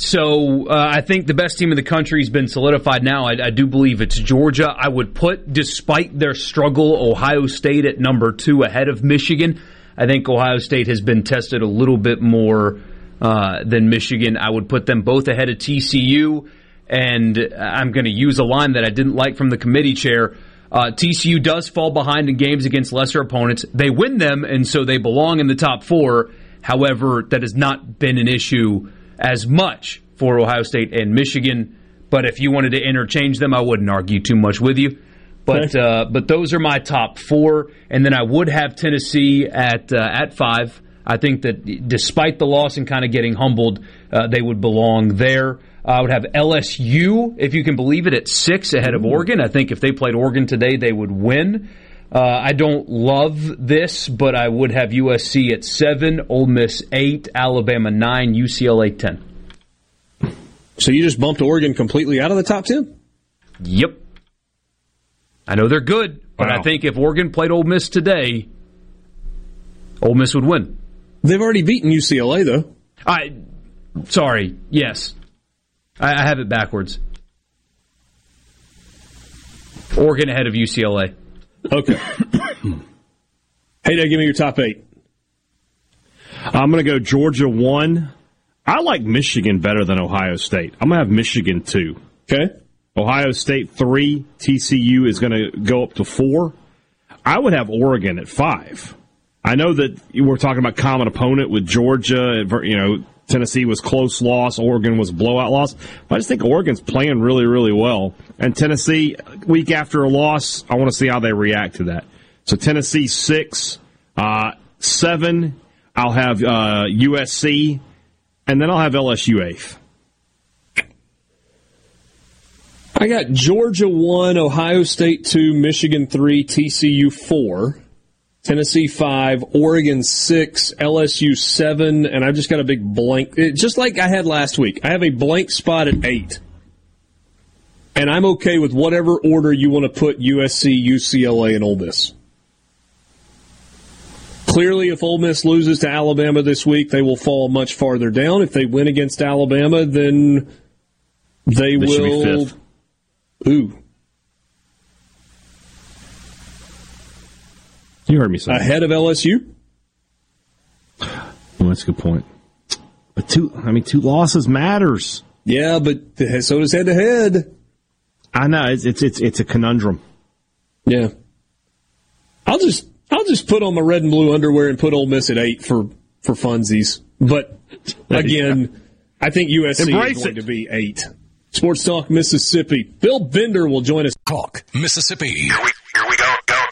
So I think the best team in the country has been solidified now. I do believe it's Georgia. I would put, despite their struggle, Ohio State at number 2 ahead of Michigan. I think Ohio State has been tested a little bit more than Michigan. I would put them both ahead of TCU. And I'm going to use a line that I didn't like from the committee chair. TCU does fall behind in games against lesser opponents. They win them, and so they belong in the top 4. However, that has not been an issue as much for Ohio State and Michigan. But if you wanted to interchange them, I wouldn't argue too much with you. But but those are my top 4. And then I would have Tennessee at 5. I think that despite the loss and kind of getting humbled, they would belong there. I would have LSU, if you can believe it, at 6 ahead of Oregon. I think if they played Oregon today, they would win. I don't love this, but I would have USC at 7, Ole Miss 8, Alabama 9, UCLA 10. So you just bumped Oregon completely out of the top 10? Yep. I know they're good, but wow. I think if Oregon played Ole Miss today, Ole Miss would win. They've already beaten UCLA, though. Sorry, yes. I have it backwards. Oregon ahead of UCLA. Okay. Hey, Dad, give me your top 8. I'm going to go Georgia 1. I like Michigan better than Ohio State. I'm going to have Michigan 2. Okay. Ohio State 3. TCU is going to go up to 4. I would have Oregon at 5. I know that we're talking about common opponent with Georgia. You know, Tennessee was close loss. Oregon was blowout loss. But I just think Oregon's playing really, really well. And Tennessee, week after a loss, I want to see how they react to that. So Tennessee 6, 7. I'll have USC, and then I'll have LSU 8th. I got Georgia 1, Ohio State 2, Michigan 3, TCU 4. Tennessee 5, Oregon 6, LSU 7, and I've just got a big blank. It's just like I had last week. I have a blank spot at 8. And I'm okay with whatever order you want to put USC, UCLA, and Ole Miss. Clearly, if Ole Miss loses to Alabama this week, they will fall much farther down. If they win against Alabama, then they will be 5th. Ooh. You heard me say ahead of LSU? Well, that's a good point. But two losses matters. Yeah, but so does head-to-head. I know it's a conundrum. Yeah, I'll just put on my red and blue underwear and put Ole Miss at 8 for funsies. But again, yeah. I think USC is going to be 8. Sports Talk Mississippi. Bill Bender will join us. Talk Mississippi. Here we go.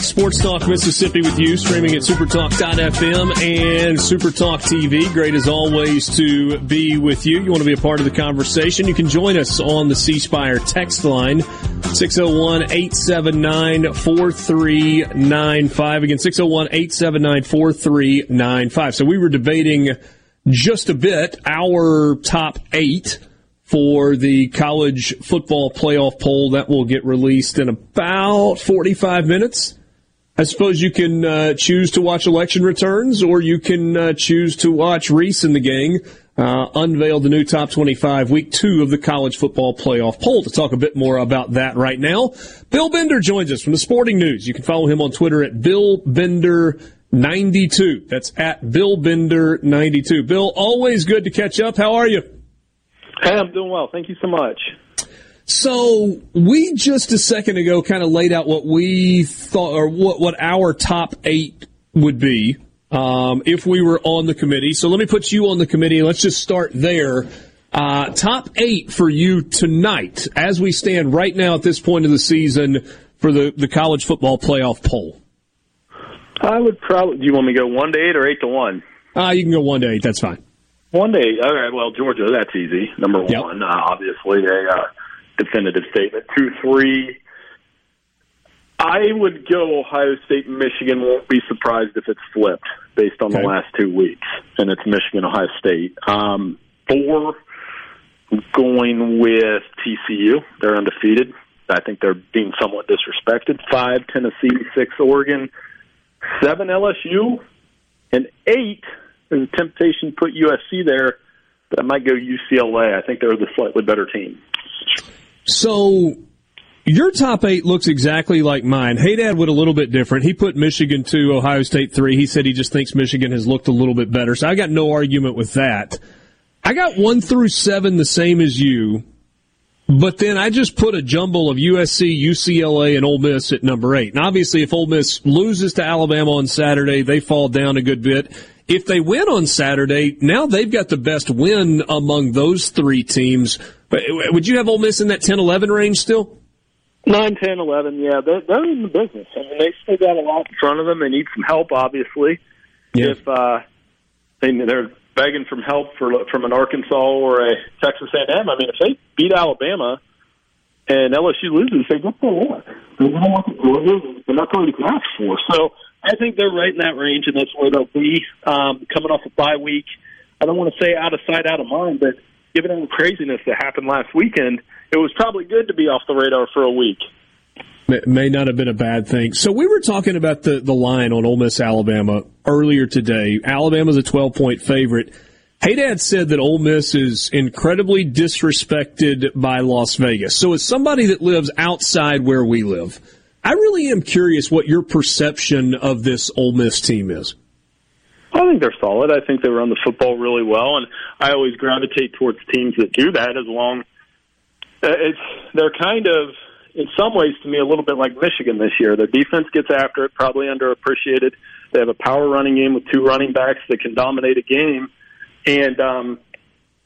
Sports Talk Mississippi with you, streaming at supertalk.fm and Supertalk TV. Great as always to be with you. You want to be a part of the conversation, you can join us on the C-Spire text line, 601-879-4395. Again, 601-879-4395. So we were debating just a bit our top 8 for the college football playoff poll. That will get released in about 45 minutes. I suppose you can choose to watch election returns, or you can choose to watch Reese and the gang unveil the new top 25 week 2 of the college football playoff poll. To talk a bit more about that right now, Bill Bender joins us from the Sporting News. You can follow him on Twitter at BillBender92. That's at BillBender92. Bill, always good to catch up. How are you? Hey, I'm doing well. Thank you so much. So we just a second ago kind of laid out what we thought, or what our top 8 would be if we were on the committee. So let me put you on the committee. Let's just start there. Top 8 for you tonight, as we stand right now at this point of the season for the college football playoff poll. I would probably. Do you want me to go 1-8 or 8-1? You can go 1-8. That's fine. 1-8. All right. Well, Georgia, that's easy. Number one, yep. Obviously definitive statement. 2-3, I would go Ohio State and Michigan. Won't be surprised if it's flipped based on the last 2 weeks, and it's Michigan, Ohio State. 4, going with TCU. They're undefeated. I think they're being somewhat disrespected. 5, Tennessee. 6, Oregon. 7, LSU. And 8, there's a temptation to put USC there, but I might go UCLA. I think they're the slightly better team. So your top 8 looks exactly like mine. Haydad went a little bit different. He put Michigan 2, Ohio State 3. He said he just thinks Michigan has looked a little bit better. So I got no argument with that. I got 1-7 the same as you, but then I just put a jumble of USC, UCLA, and Ole Miss at number 8. And obviously if Ole Miss loses to Alabama on Saturday, they fall down a good bit. If they win on Saturday, now they've got the best win among those 3 teams. Would you have Ole Miss in that 10-11 range still? 9, 10, 11, yeah. They're in the business. I mean, they still got a lot in front of them. They need some help, obviously. Yeah. If they're begging for help from an Arkansas or a Texas A&M, I mean, if they beat Alabama and LSU loses, they get their work. They don't want to lose. They're not going to ask for. So I think they're right in that range, and that's where they'll be coming off a bye week. I don't want to say out of sight, out of mind, but given all the craziness that happened last weekend, it was probably good to be off the radar for a week. It may not have been a bad thing. So we were talking about the line on Ole Miss Alabama earlier today. Alabama's a 12-point favorite. Haydad said that Ole Miss is incredibly disrespected by Las Vegas. So as somebody that lives outside where we live, I really am curious what your perception of this Ole Miss team is. I think they're solid. I think they run the football really well, and I always gravitate towards teams that do that. As long they're kind of, in some ways, to me, a little bit like Michigan this year. Their defense gets after it, probably underappreciated. They have a power running game with 2 running backs that can dominate a game, and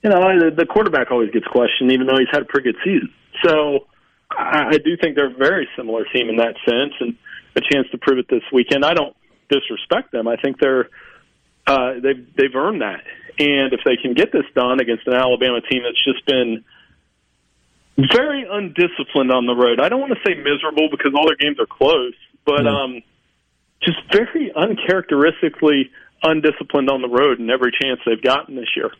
the quarterback always gets questioned, even though he's had a pretty good season. So I do think they're a very similar team in that sense, and a chance to prove it this weekend. I don't disrespect them. I think they've earned that. And if they can get this done against an Alabama team that's just been very undisciplined on the road, I don't want to say miserable because all their games are close, but just very uncharacteristically undisciplined on the road in every chance they've gotten this year.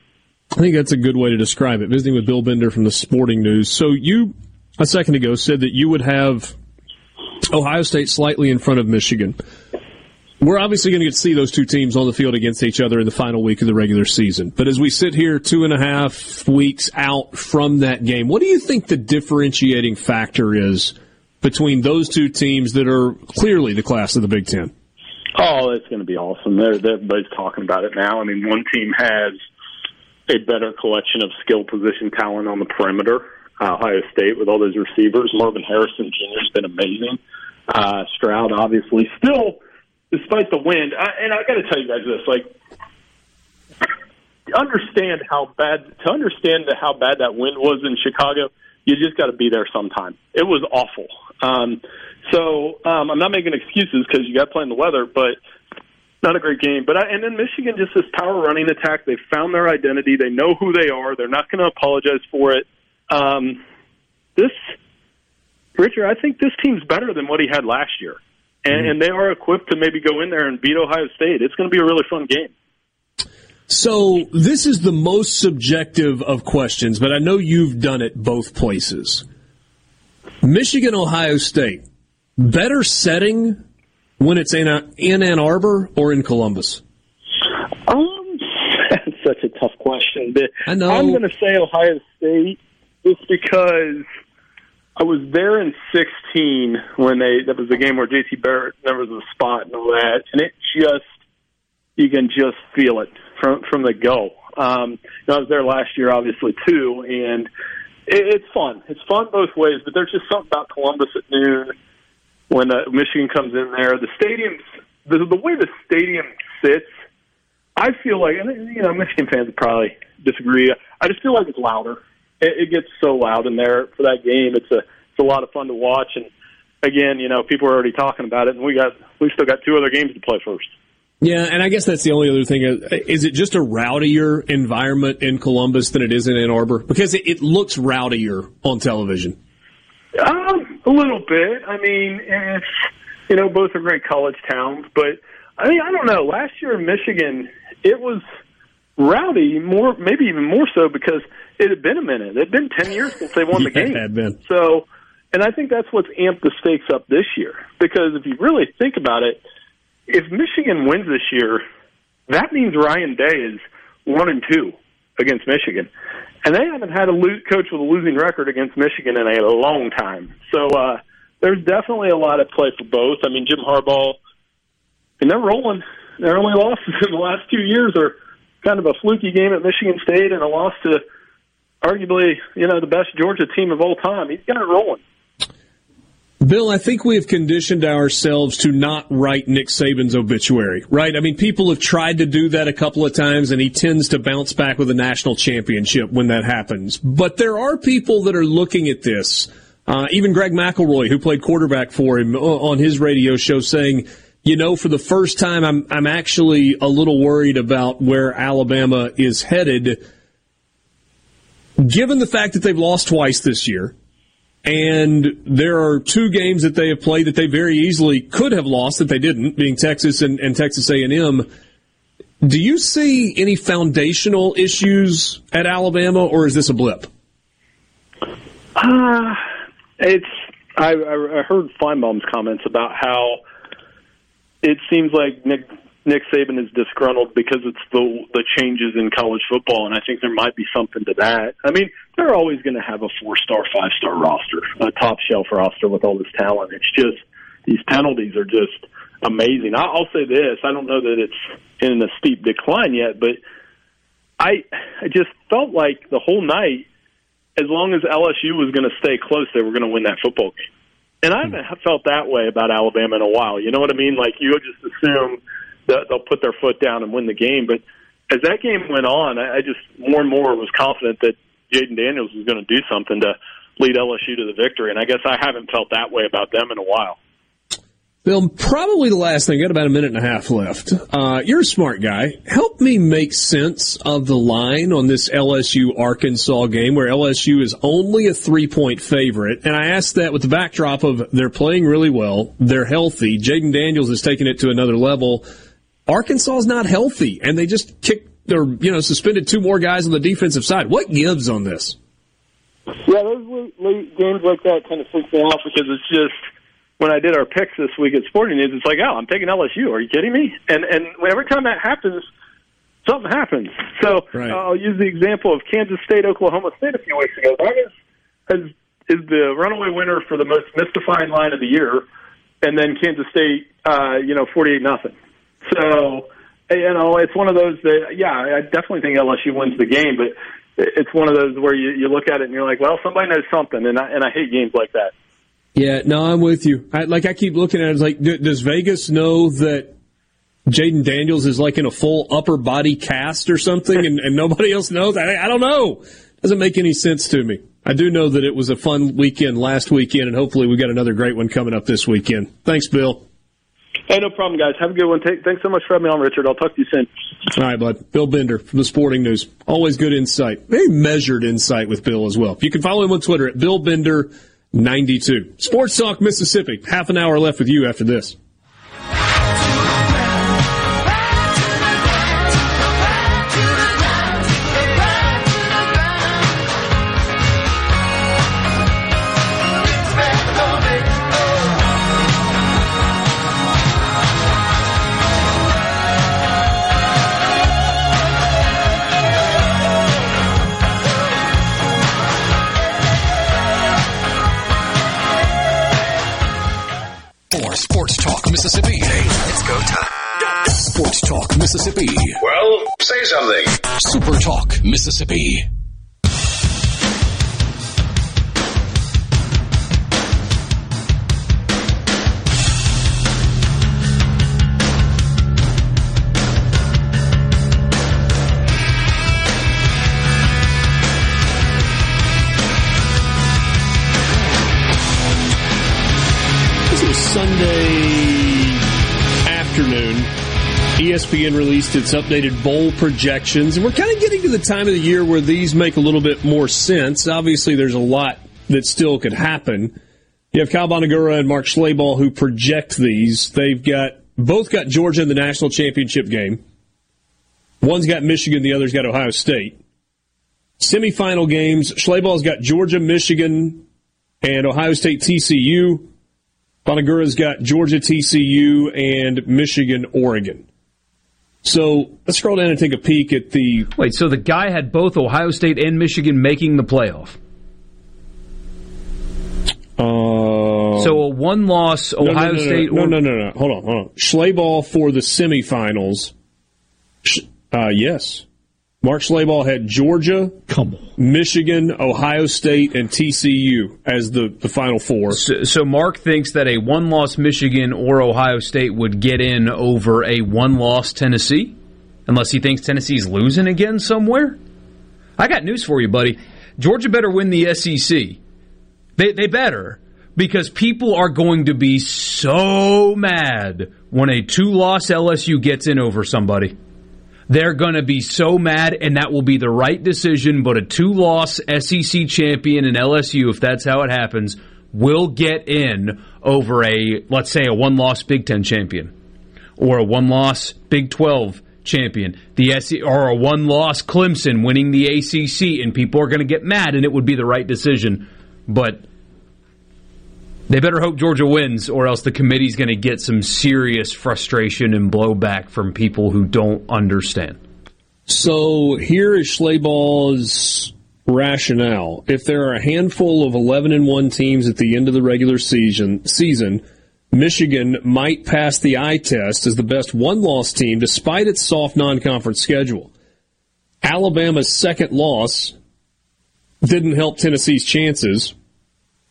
I think that's a good way to describe it. Visiting with Bill Bender from the Sporting News. So you, a second ago, said that you would have Ohio State slightly in front of Michigan. We're obviously going to get to see those 2 teams on the field against each other in the final week of the regular season. But as we sit here 2.5 weeks out from that game, what do you think the differentiating factor is between those 2 teams that are clearly the class of the Big Ten? Oh, it's going to be awesome. Everybody's talking about it now. I mean, one team has a better collection of skill position talent on the perimeter. Ohio State with all those receivers. Marvin Harrison Jr. has been amazing. Stroud, obviously, still... despite the wind, and I got to tell you guys this: to understand how bad that wind was in Chicago, you just got to be there sometime. It was awful. So I'm not making excuses because you got to play in the weather, but not a great game. But and then Michigan, just this power running attack. They've found their identity. They know who they are. They're not going to apologize for it. Richard, I think this team's better than what he had last year. And they are equipped to maybe go in there and beat Ohio State. It's going to be a really fun game. So this is the most subjective of questions, but I know you've done it both places. Michigan, Ohio State, better setting when it's in Ann Arbor or in Columbus? That's such a tough question. But I know. I'm going to say Ohio State just because I was there in 2016 when that was the game where J.T. Barrett remembers the spot and all that, and it just, you can just feel it from the go. I was there last year, obviously, too, and it's fun. It's fun both ways, but there's just something about Columbus at noon when Michigan comes in there. The stadium, the way the stadium sits, I feel like, and Michigan fans would probably disagree. I just feel like it's louder. It gets so loud in there for that game. It's a lot of fun to watch. And again, people are already talking about it, and we've still got two other games to play first. Yeah, and I guess that's the only other thing. Is it just a rowdier environment in Columbus than it is in Ann Arbor? Because it looks rowdier on television. A little bit. I mean, it's, both are great college towns, but I don't know. Last year in Michigan, it was rowdy, maybe even more so because it had been a minute. It had been 10 years since they won the game. It had been. So, and I think that's what's amped the stakes up this year, because if you really think about it, if Michigan wins this year, that means Ryan Day is 1-2 against Michigan. And they haven't had a coach with a losing record against Michigan in a long time. So there's definitely a lot at play for both. I mean, Jim Harbaugh, and they're rolling. Their only losses in the last 2 years are kind of a fluky game at Michigan State and a loss to arguably, the best Georgia team of all time. He's got it rolling. Bill, I think we have conditioned ourselves to not write Nick Saban's obituary, right? I mean, people have tried to do that a couple of times, and he tends to bounce back with a national championship when that happens. But there are people that are looking at this, even Greg McElroy, who played quarterback for him on his radio show, saying, for the first time, I'm actually a little worried about where Alabama is headed. Given the fact that they've lost twice this year, and there are two games that they have played that they very easily could have lost that they didn't, being Texas and Texas A&M. Do you see any foundational issues at Alabama, or is this a blip? I heard Feinbaum's comments about how it seems like Nick Saban is disgruntled because it's the changes in college football, and I think there might be something to that. I mean, they're always going to have a 4-star, 5-star roster, a top-shelf roster with all this talent. It's just these penalties are just amazing. I'll say this. I don't know that it's in a steep decline yet, but I just felt like the whole night, as long as LSU was going to stay close, they were going to win that football game. And I haven't felt that way about Alabama in a while. You know what I mean? Like, you would just assume they'll put their foot down and win the game. But as that game went on, I just more and more was confident that Jaden Daniels was going to do something to lead LSU to the victory. And I guess I haven't felt that way about them in a while. Bill, probably the last thing, got about a minute and a half left. You're a smart guy. Help me make sense of the line on this LSU-Arkansas game where LSU is only a 3-point favorite. And I asked that with the backdrop of they're playing really well, they're healthy, Jaden Daniels has taken it to another level. Arkansas is not healthy, and they just suspended two more guys on the defensive side. What gives on this? Yeah, those late games like that kind of freak me out because it's just, when I did our picks this week at Sporting News, it's like, oh, I'm taking LSU. Are you kidding me? And every time that happens, something happens. So right. I'll use the example of Kansas State, Oklahoma State a few weeks ago. That is the runaway winner for the most mystifying line of the year, and then Kansas State, 48-0. So, it's one of those that, yeah, I definitely think LSU wins the game, but it's one of those where you look at it and you're like, well, somebody knows something, and I hate games like that. Yeah, no, I'm with you. I keep looking at it, it's like, does Vegas know that Jaden Daniels is like in a full upper body cast or something, and nobody else knows? I don't know. It doesn't make any sense to me. I do know that it was a fun weekend last weekend, and hopefully we got another great one coming up this weekend. Thanks, Bill. Hey, no problem, guys. Have a good one. Thanks so much for having me on, Richard. I'll talk to you soon. All right, bud. Bill Bender from the Sporting News. Always good insight. Very measured insight with Bill as well. You can follow him on Twitter at BillBender92. Sports Talk Mississippi. Half an hour left with you after this. Mississippi. Well, say something. Super Talk Mississippi. Sunday afternoon, ESPN released its updated bowl projections. And we're kind of getting to the time of the year where these make a little bit more sense. Obviously, there's a lot that still could happen. You have Kyle Bonagura and Mark Schleyball who project these. They've both got Georgia in the national championship game. One's got Michigan, the other's got Ohio State. Semifinal games, Schleyball's got Georgia, Michigan, and Ohio State, TCU. Bonagura's got Georgia, TCU, and Michigan, Oregon. So let's scroll down and take a peek at the... Wait, so the guy had both Ohio State and Michigan making the playoff? So a one-loss Ohio State... No. Hold on. Schleyball for the semifinals. Yes. Mark Schleyball had Georgia, Michigan, Ohio State, and TCU as the final four. So Mark thinks that a one-loss Michigan or Ohio State would get in over a one-loss Tennessee, unless he thinks Tennessee's losing again somewhere? I got news for you, buddy. Georgia better win the SEC. They better, because people are going to be so mad when a two-loss LSU gets in over somebody. They're going to be so mad, and that will be the right decision, but a two-loss SEC champion in LSU, if that's how it happens, will get in over a, let's say, a one-loss Big Ten champion or a one-loss Big 12 champion, or a one-loss Clemson winning the ACC, and people are going to get mad, and it would be the right decision, but they better hope Georgia wins, or else the committee's going to get some serious frustration and blowback from people who don't understand. So here is Schleyball's rationale. If there are a handful of 11-1 teams at the end of the regular season, Michigan might pass the eye test as the best one-loss team despite its soft non-conference schedule. Alabama's second loss didn't help Tennessee's chances.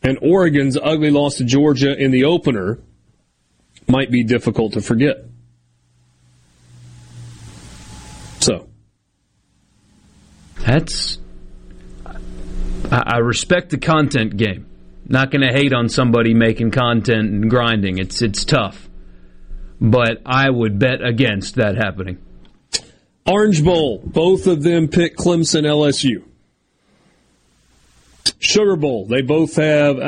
And Oregon's ugly loss to Georgia in the opener might be difficult to forget. So. I respect the content game. Not going to hate on somebody making content and grinding. It's tough. But I would bet against that happening. Orange Bowl. Both of them pick Clemson, LSU. Sugar Bowl. They both have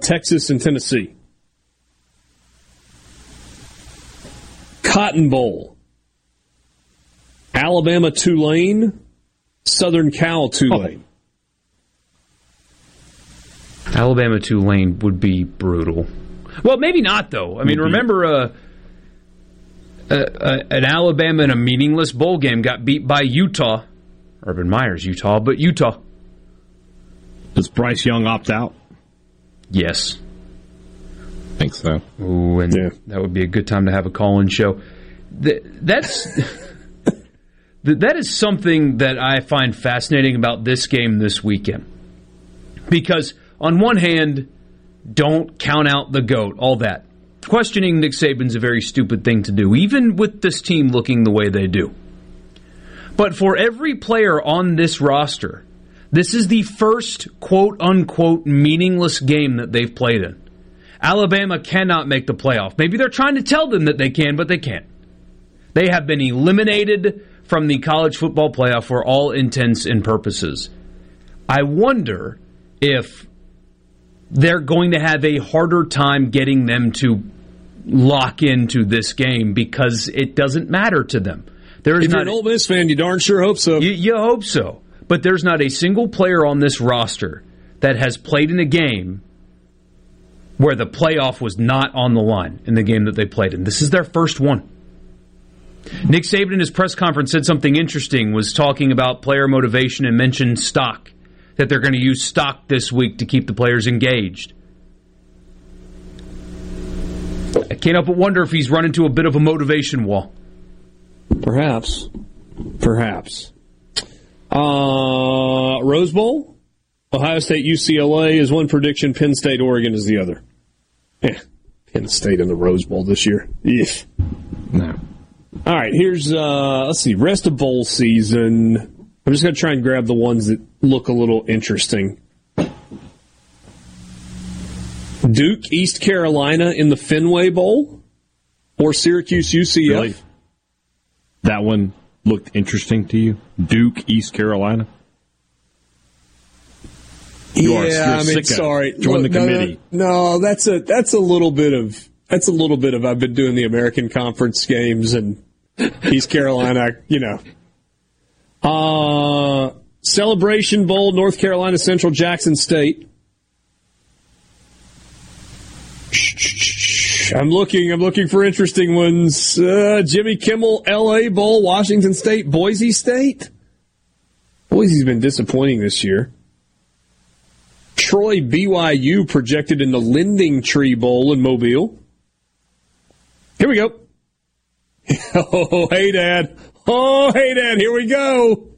Texas and Tennessee. Cotton Bowl. Alabama, Tulane. Southern Cal, Tulane. Oh. Alabama, Tulane would be brutal. Well, maybe not though. I mean, remember an Alabama in a meaningless bowl game got beat by Utah. Urban Meyer's Utah, but Utah. Does Bryce Young opt out? Yes. I think so. Ooh, and yeah. That would be a good time to have a call-in show. That is something that I find fascinating about this game this weekend. Because on one hand, don't count out the GOAT, all that. Questioning Nick Saban's a very stupid thing to do, even with this team looking the way they do. But for every player on this roster, this is the first quote-unquote meaningless game that they've played in. Alabama cannot make the playoff. Maybe they're trying to tell them that they can, but they can't. They have been eliminated from the college football playoff for all intents and purposes. I wonder if they're going to have a harder time getting them to lock into this game because it doesn't matter to them. If you're an Ole Miss fan, you darn sure hope so. You hope so. But there's not a single player on this roster that has played in a game where the playoff was not on the line in the game that they played in. This is their first one. Nick Saban in his press conference said something interesting, was talking about player motivation and mentioned stock, that they're going to use stock this week to keep the players engaged. I can't help but wonder if he's run into a bit of a motivation wall. Perhaps. Rose Bowl, Ohio State, UCLA is one prediction. Penn State, Oregon is the other. Yeah, Penn State in the Rose Bowl this year. Yes. No. All right, here's, let's see, rest of bowl season. I'm just going to try and grab the ones that look a little interesting. Duke, East Carolina in the Fenway Bowl or Syracuse, UCF? Really? That one looked interesting to you? Duke, East Carolina? Sorry. Join the committee. No, that's a little bit of I've been doing the American Conference games and East Carolina, you know. Celebration Bowl, North Carolina Central, Jackson State. I'm looking for interesting ones. Jimmy Kimmel, L.A. Bowl, Washington State, Boise State. Boise's been disappointing this year. Troy, BYU projected in the Lending Tree Bowl in Mobile. Here we go. Oh, hey, Dad, here we go.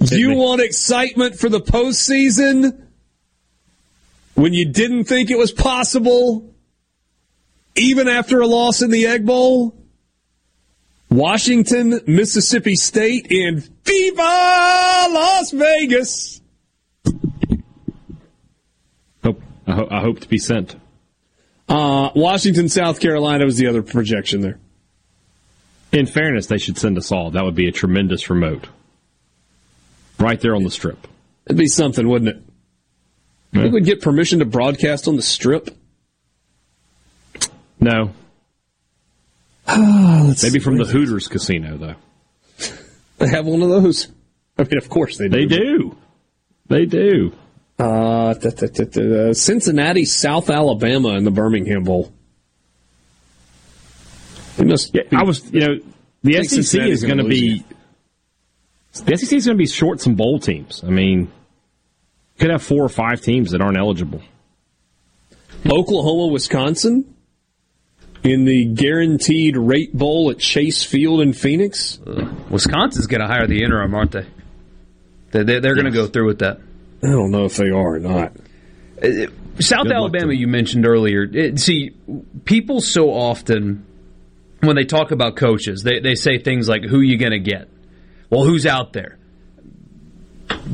You want excitement for the postseason? When you didn't think it was possible, even after a loss in the Egg Bowl, Washington, Mississippi State, and Viva Las Vegas. I hope to be sent. Washington, South Carolina was the other projection there. In fairness, they should send us all. That would be a tremendous remote. Right there on the Strip. It'd be something, wouldn't it? I think we'd get permission to broadcast on the Strip. No. Maybe from the Hooters Casino, though. They have one of those. I mean, of course they do. They do. Cincinnati, South Alabama in the Birmingham Bowl. The SEC is going to be... The SEC is going to be short some bowl teams. I mean... Could have 4 or 5 teams that aren't eligible. Oklahoma, Wisconsin in the Guaranteed Rate Bowl at Chase Field in Phoenix. Wisconsin's going to hire the interim, aren't they? They're going to go through with that. I don't know if they are or not. South Alabama, you mentioned earlier. See, people so often, when they talk about coaches, they say things like, who are you going to get? Well, who's out there?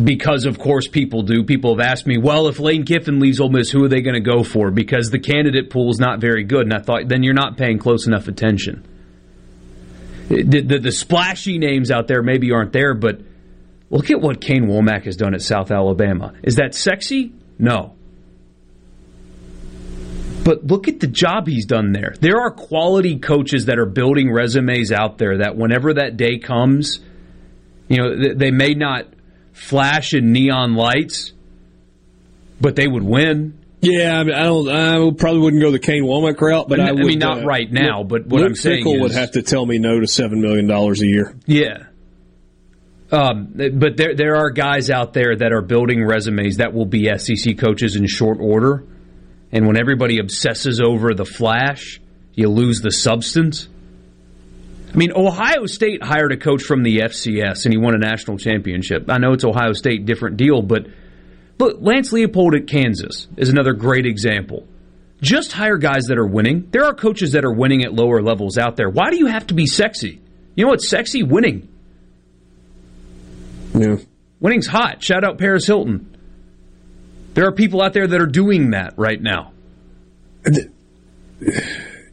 Because, of course, people do. People have asked me, well, if Lane Kiffin leaves Ole Miss, who are they going to go for? Because the candidate pool is not very good. And I thought, then you're not paying close enough attention. The splashy names out there maybe aren't there, but look at what Kane Wommack has done at South Alabama. Is that sexy? No. But look at the job he's done there. There are quality coaches that are building resumes out there that whenever that day comes, you know, they may not flash and neon lights, but they would win. Yeah, I probably wouldn't go the Kane Womack route, but I would. I mean, not right now, but what Luke I'm saying Fickle is... would have to tell me no to $7 million a year. Yeah. But there are guys out there that are building resumes that will be SEC coaches in short order, and when everybody obsesses over the flash, you lose the substance. I mean, Ohio State hired a coach from the FCS, and he won a national championship. I know it's Ohio State, different deal, but Lance Leopold at Kansas is another great example. Just hire guys that are winning. There are coaches that are winning at lower levels out there. Why do you have to be sexy? You know what's sexy? Winning. Yeah. Winning's hot. Shout out Paris Hilton. There are people out there that are doing that right now.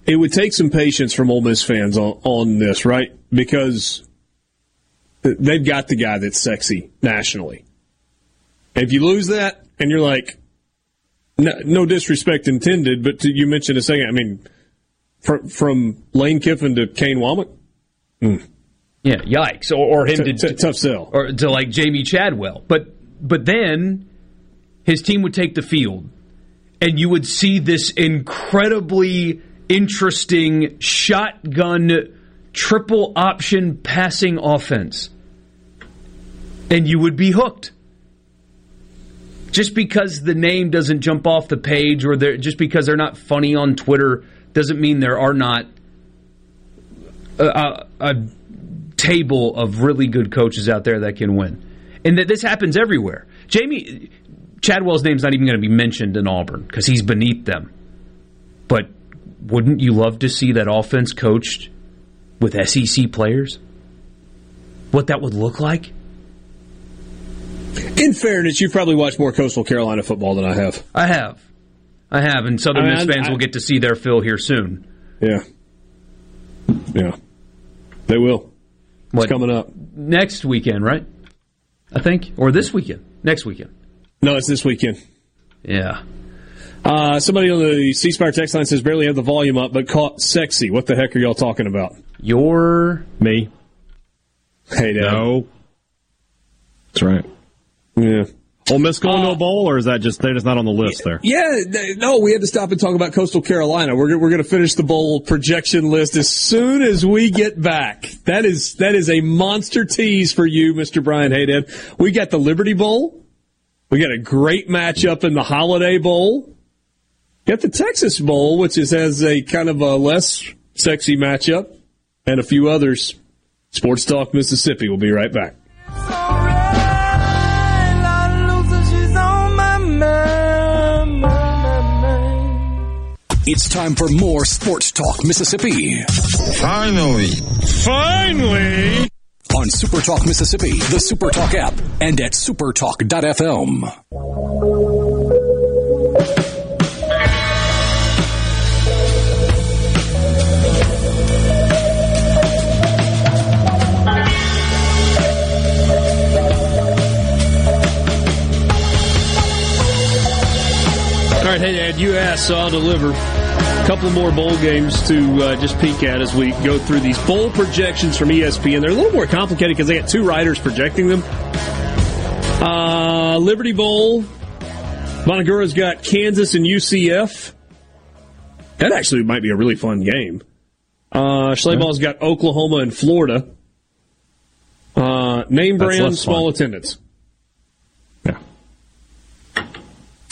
It would take some patience from Ole Miss fans on this, right? Because they've got the guy that's sexy nationally. And if you lose that, and you're like, no disrespect intended, but you mentioned a second, I mean, from Lane Kiffin to Kane Wommack? Mm. Yeah, yikes. Or him to... Tough sell. Or to, like, Jamie Chadwell. But then his team would take the field, and you would see this incredibly... interesting shotgun triple option passing offense. And you would be hooked. Just because the name doesn't jump off the page or just because they're not funny on Twitter doesn't mean there are not a table of really good coaches out there that can win. And that this happens everywhere. Jamie Chadwell's name's not even going to be mentioned in Auburn because he's beneath them. But wouldn't you love to see that offense coached with SEC players? What that would look like? In fairness, you've probably watched more Coastal Carolina football than I have. I have. And Southern Miss fans will get to see their fill here soon. Yeah. Yeah. They will. It's coming up. Next weekend, right? I think. Or this weekend. Next weekend. No, it's this weekend. Yeah. Somebody on the C Spire text line says, barely have the volume up, but caught sexy. What the heck are y'all talking about? You're... Me. Hey, Dad. No. That's right. Yeah. Ole Miss going to a bowl, or is that just they're just not on the list there? Yeah, no, we had to stop and talk about Coastal Carolina. We're going to finish the bowl projection list as soon as we get back. That is a monster tease for you, Mr. Brian Haydad. We got the Liberty Bowl. We got a great matchup in the Holiday Bowl. Got the Texas Bowl, which has a kind of a less sexy matchup, and a few others. Sports Talk Mississippi. We'll be right back. It's time for more Sports Talk Mississippi. Finally! On Super Talk Mississippi, the Super Talk app, and at supertalk.fm. All right, hey, Dad, you asked, so I'll deliver. A couple more bowl games to just peek at as we go through these bowl projections from ESPN. They're a little more complicated because they got two writers projecting them. Liberty Bowl. Montagura's got Kansas and UCF. That actually might be a really fun game. Schleyball's got Oklahoma and Florida. Name brand, small attendance. Yeah.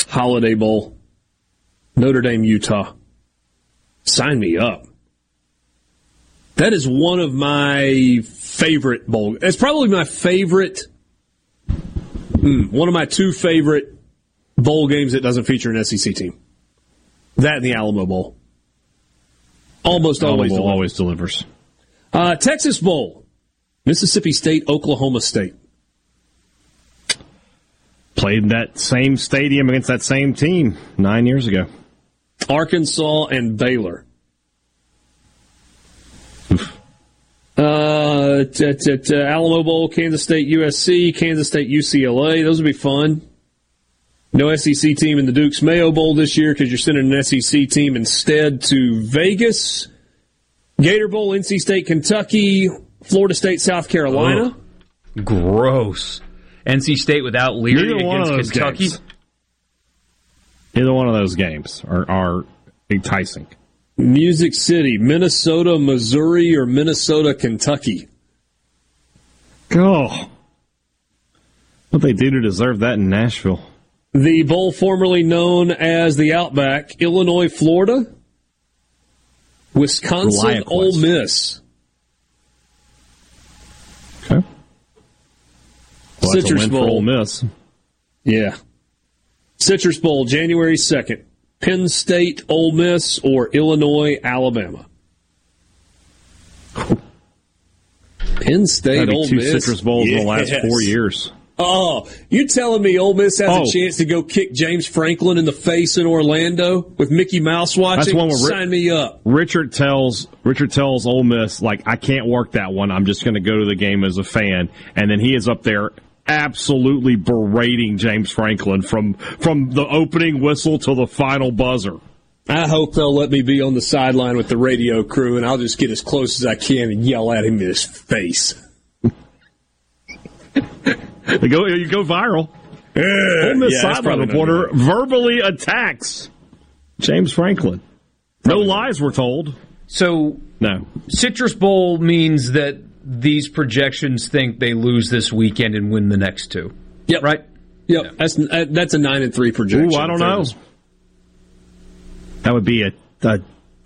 Holiday Bowl. Notre Dame, Utah. Sign me up. That is one of my favorite bowl. It's probably my favorite, one of my two favorite bowl games that doesn't feature an SEC team. That and the Alamo Bowl. Almost always delivers. Texas Bowl. Mississippi State, Oklahoma State. Played in that same stadium against that same team 9 years ago. Arkansas and Baylor. Alamo Bowl, Kansas State, USC, Kansas State, UCLA. Those would be fun. No SEC team in the Dukes Mayo Bowl this year because you're sending an SEC team instead to Vegas. Gator Bowl, NC State, Kentucky, Florida State, South Carolina. Oh, gross. NC State without Leary against Kentucky. Games. Neither one of those games are enticing. Music City, Minnesota, Missouri, or Minnesota, Kentucky. Oh. What they do to deserve that in Nashville. The bowl formerly known as the Outback, Illinois, Florida, Wisconsin, Ole Miss. Okay. Well, Citrus Bowl. Ole Miss. Yeah. Citrus Bowl, January 2nd. Penn State, Ole Miss, or Illinois, Alabama. Penn State, Ole Miss. Two Citrus Bowls in the last 4 years. Oh, you telling me Ole Miss has a chance to go kick James Franklin in the face in Orlando with Mickey Mouse watching? That's one where sign me up. Richard tells Ole Miss, like, I can't work that one. I'm just going to go to the game as a fan. And then he is up there absolutely berating James Franklin from the opening whistle to the final buzzer. I hope they'll let me be on the sideline with the radio crew, and I'll just get as close as I can and yell at him in his face. You go viral. Ole Miss sideline reporter verbally attacks James Franklin. Probably no lies were told. So no. Citrus Bowl means that these projections think they lose this weekend and win the next two. Yep. Right? Yep. Yeah. That's a 9-3 projection. Ooh, I don't know. That would be a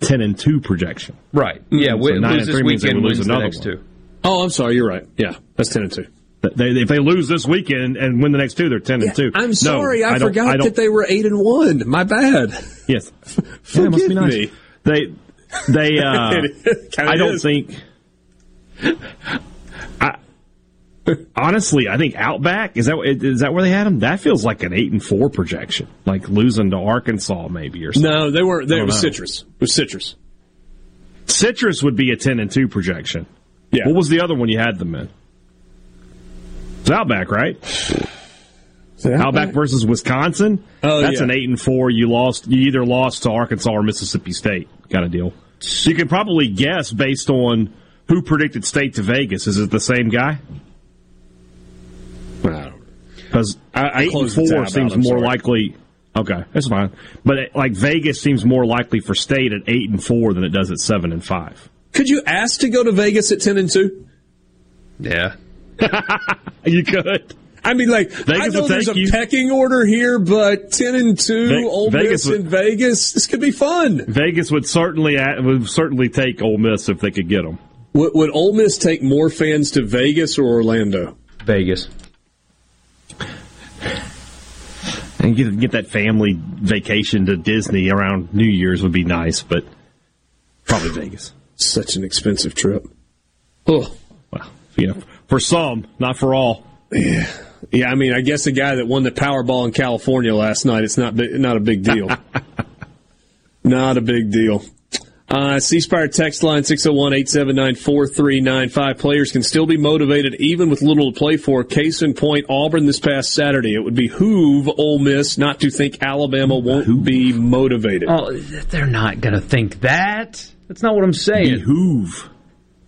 10-2 projection. Right. Yeah. So lose this weekend, lose the next two. Oh, I'm sorry. You're right. Yeah, that's 10-2. If they lose this weekend and win the next two, they're 10-2. I'm sorry, no, I forgot that they were 8-1. My bad. Yes, yeah, must be nice. Me. They. I don't think. Honestly, I think Outback is that where they had them? That feels like an 8-4 projection, like losing to Arkansas maybe or something. No, they weren't. It was Citrus. It was Citrus. Citrus would be a 10-2 projection. Yeah. What was the other one you had them in? It's Outback, right? Outback versus Wisconsin. Oh, that's an 8-4. You either lost to Arkansas or Mississippi State kind of deal. You could probably guess based on who predicted State to Vegas. Is it the same guy? Because 8-4 seems more likely. Okay, that's fine. But Vegas seems more likely for State at 8-4 than it does at 7-5. Could you ask to go to Vegas at 10-2? Yeah. You could. I mean, Vegas, I know there's a pecking order here, but 10-2, Ole Miss in Vegas, this could be fun. Vegas would certainly take Ole Miss if they could get them. Would Ole Miss take more fans to Vegas or Orlando? Vegas. And get that family vacation to Disney around New Year's would be nice, but probably Vegas. Such an expensive trip. Oh, well, you know. For some, not for all. Yeah, I mean, I guess the guy that won the Powerball in California last night, it's not a big deal. Not a big deal. C-Spire text line 601-879-4395. Players can still be motivated even with little to play for. Case in point, Auburn this past Saturday. It would behoove Ole Miss not to think Alabama won't be motivated. Oh, they're not going to think that. That's not what I'm saying. Behoove.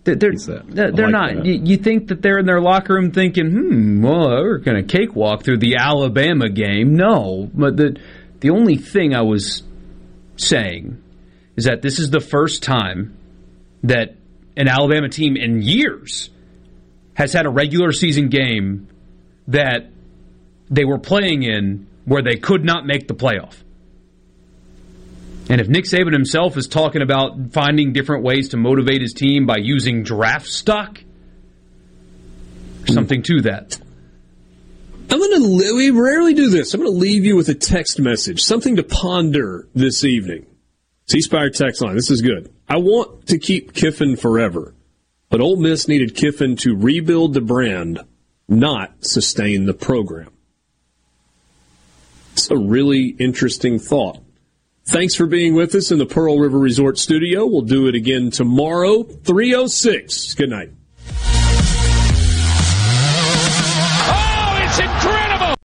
They're not. That. You think that they're in their locker room thinking, we're going to cakewalk through the Alabama game. No. But the only thing I was saying is that this is the first time that an Alabama team in years has had a regular season game that they were playing in where they could not make the playoff. And if Nick Saban himself is talking about finding different ways to motivate his team by using draft stock, there's something to that. We rarely do this. I'm going to leave you with a text message, something to ponder this evening. C-Spire text line, this is good. I want to keep Kiffin forever, but Ole Miss needed Kiffin to rebuild the brand, not sustain the program. It's a really interesting thought. Thanks for being with us in the Pearl River Resort studio. We'll do it again tomorrow, 3:06. Good night. Oh, it's incredible!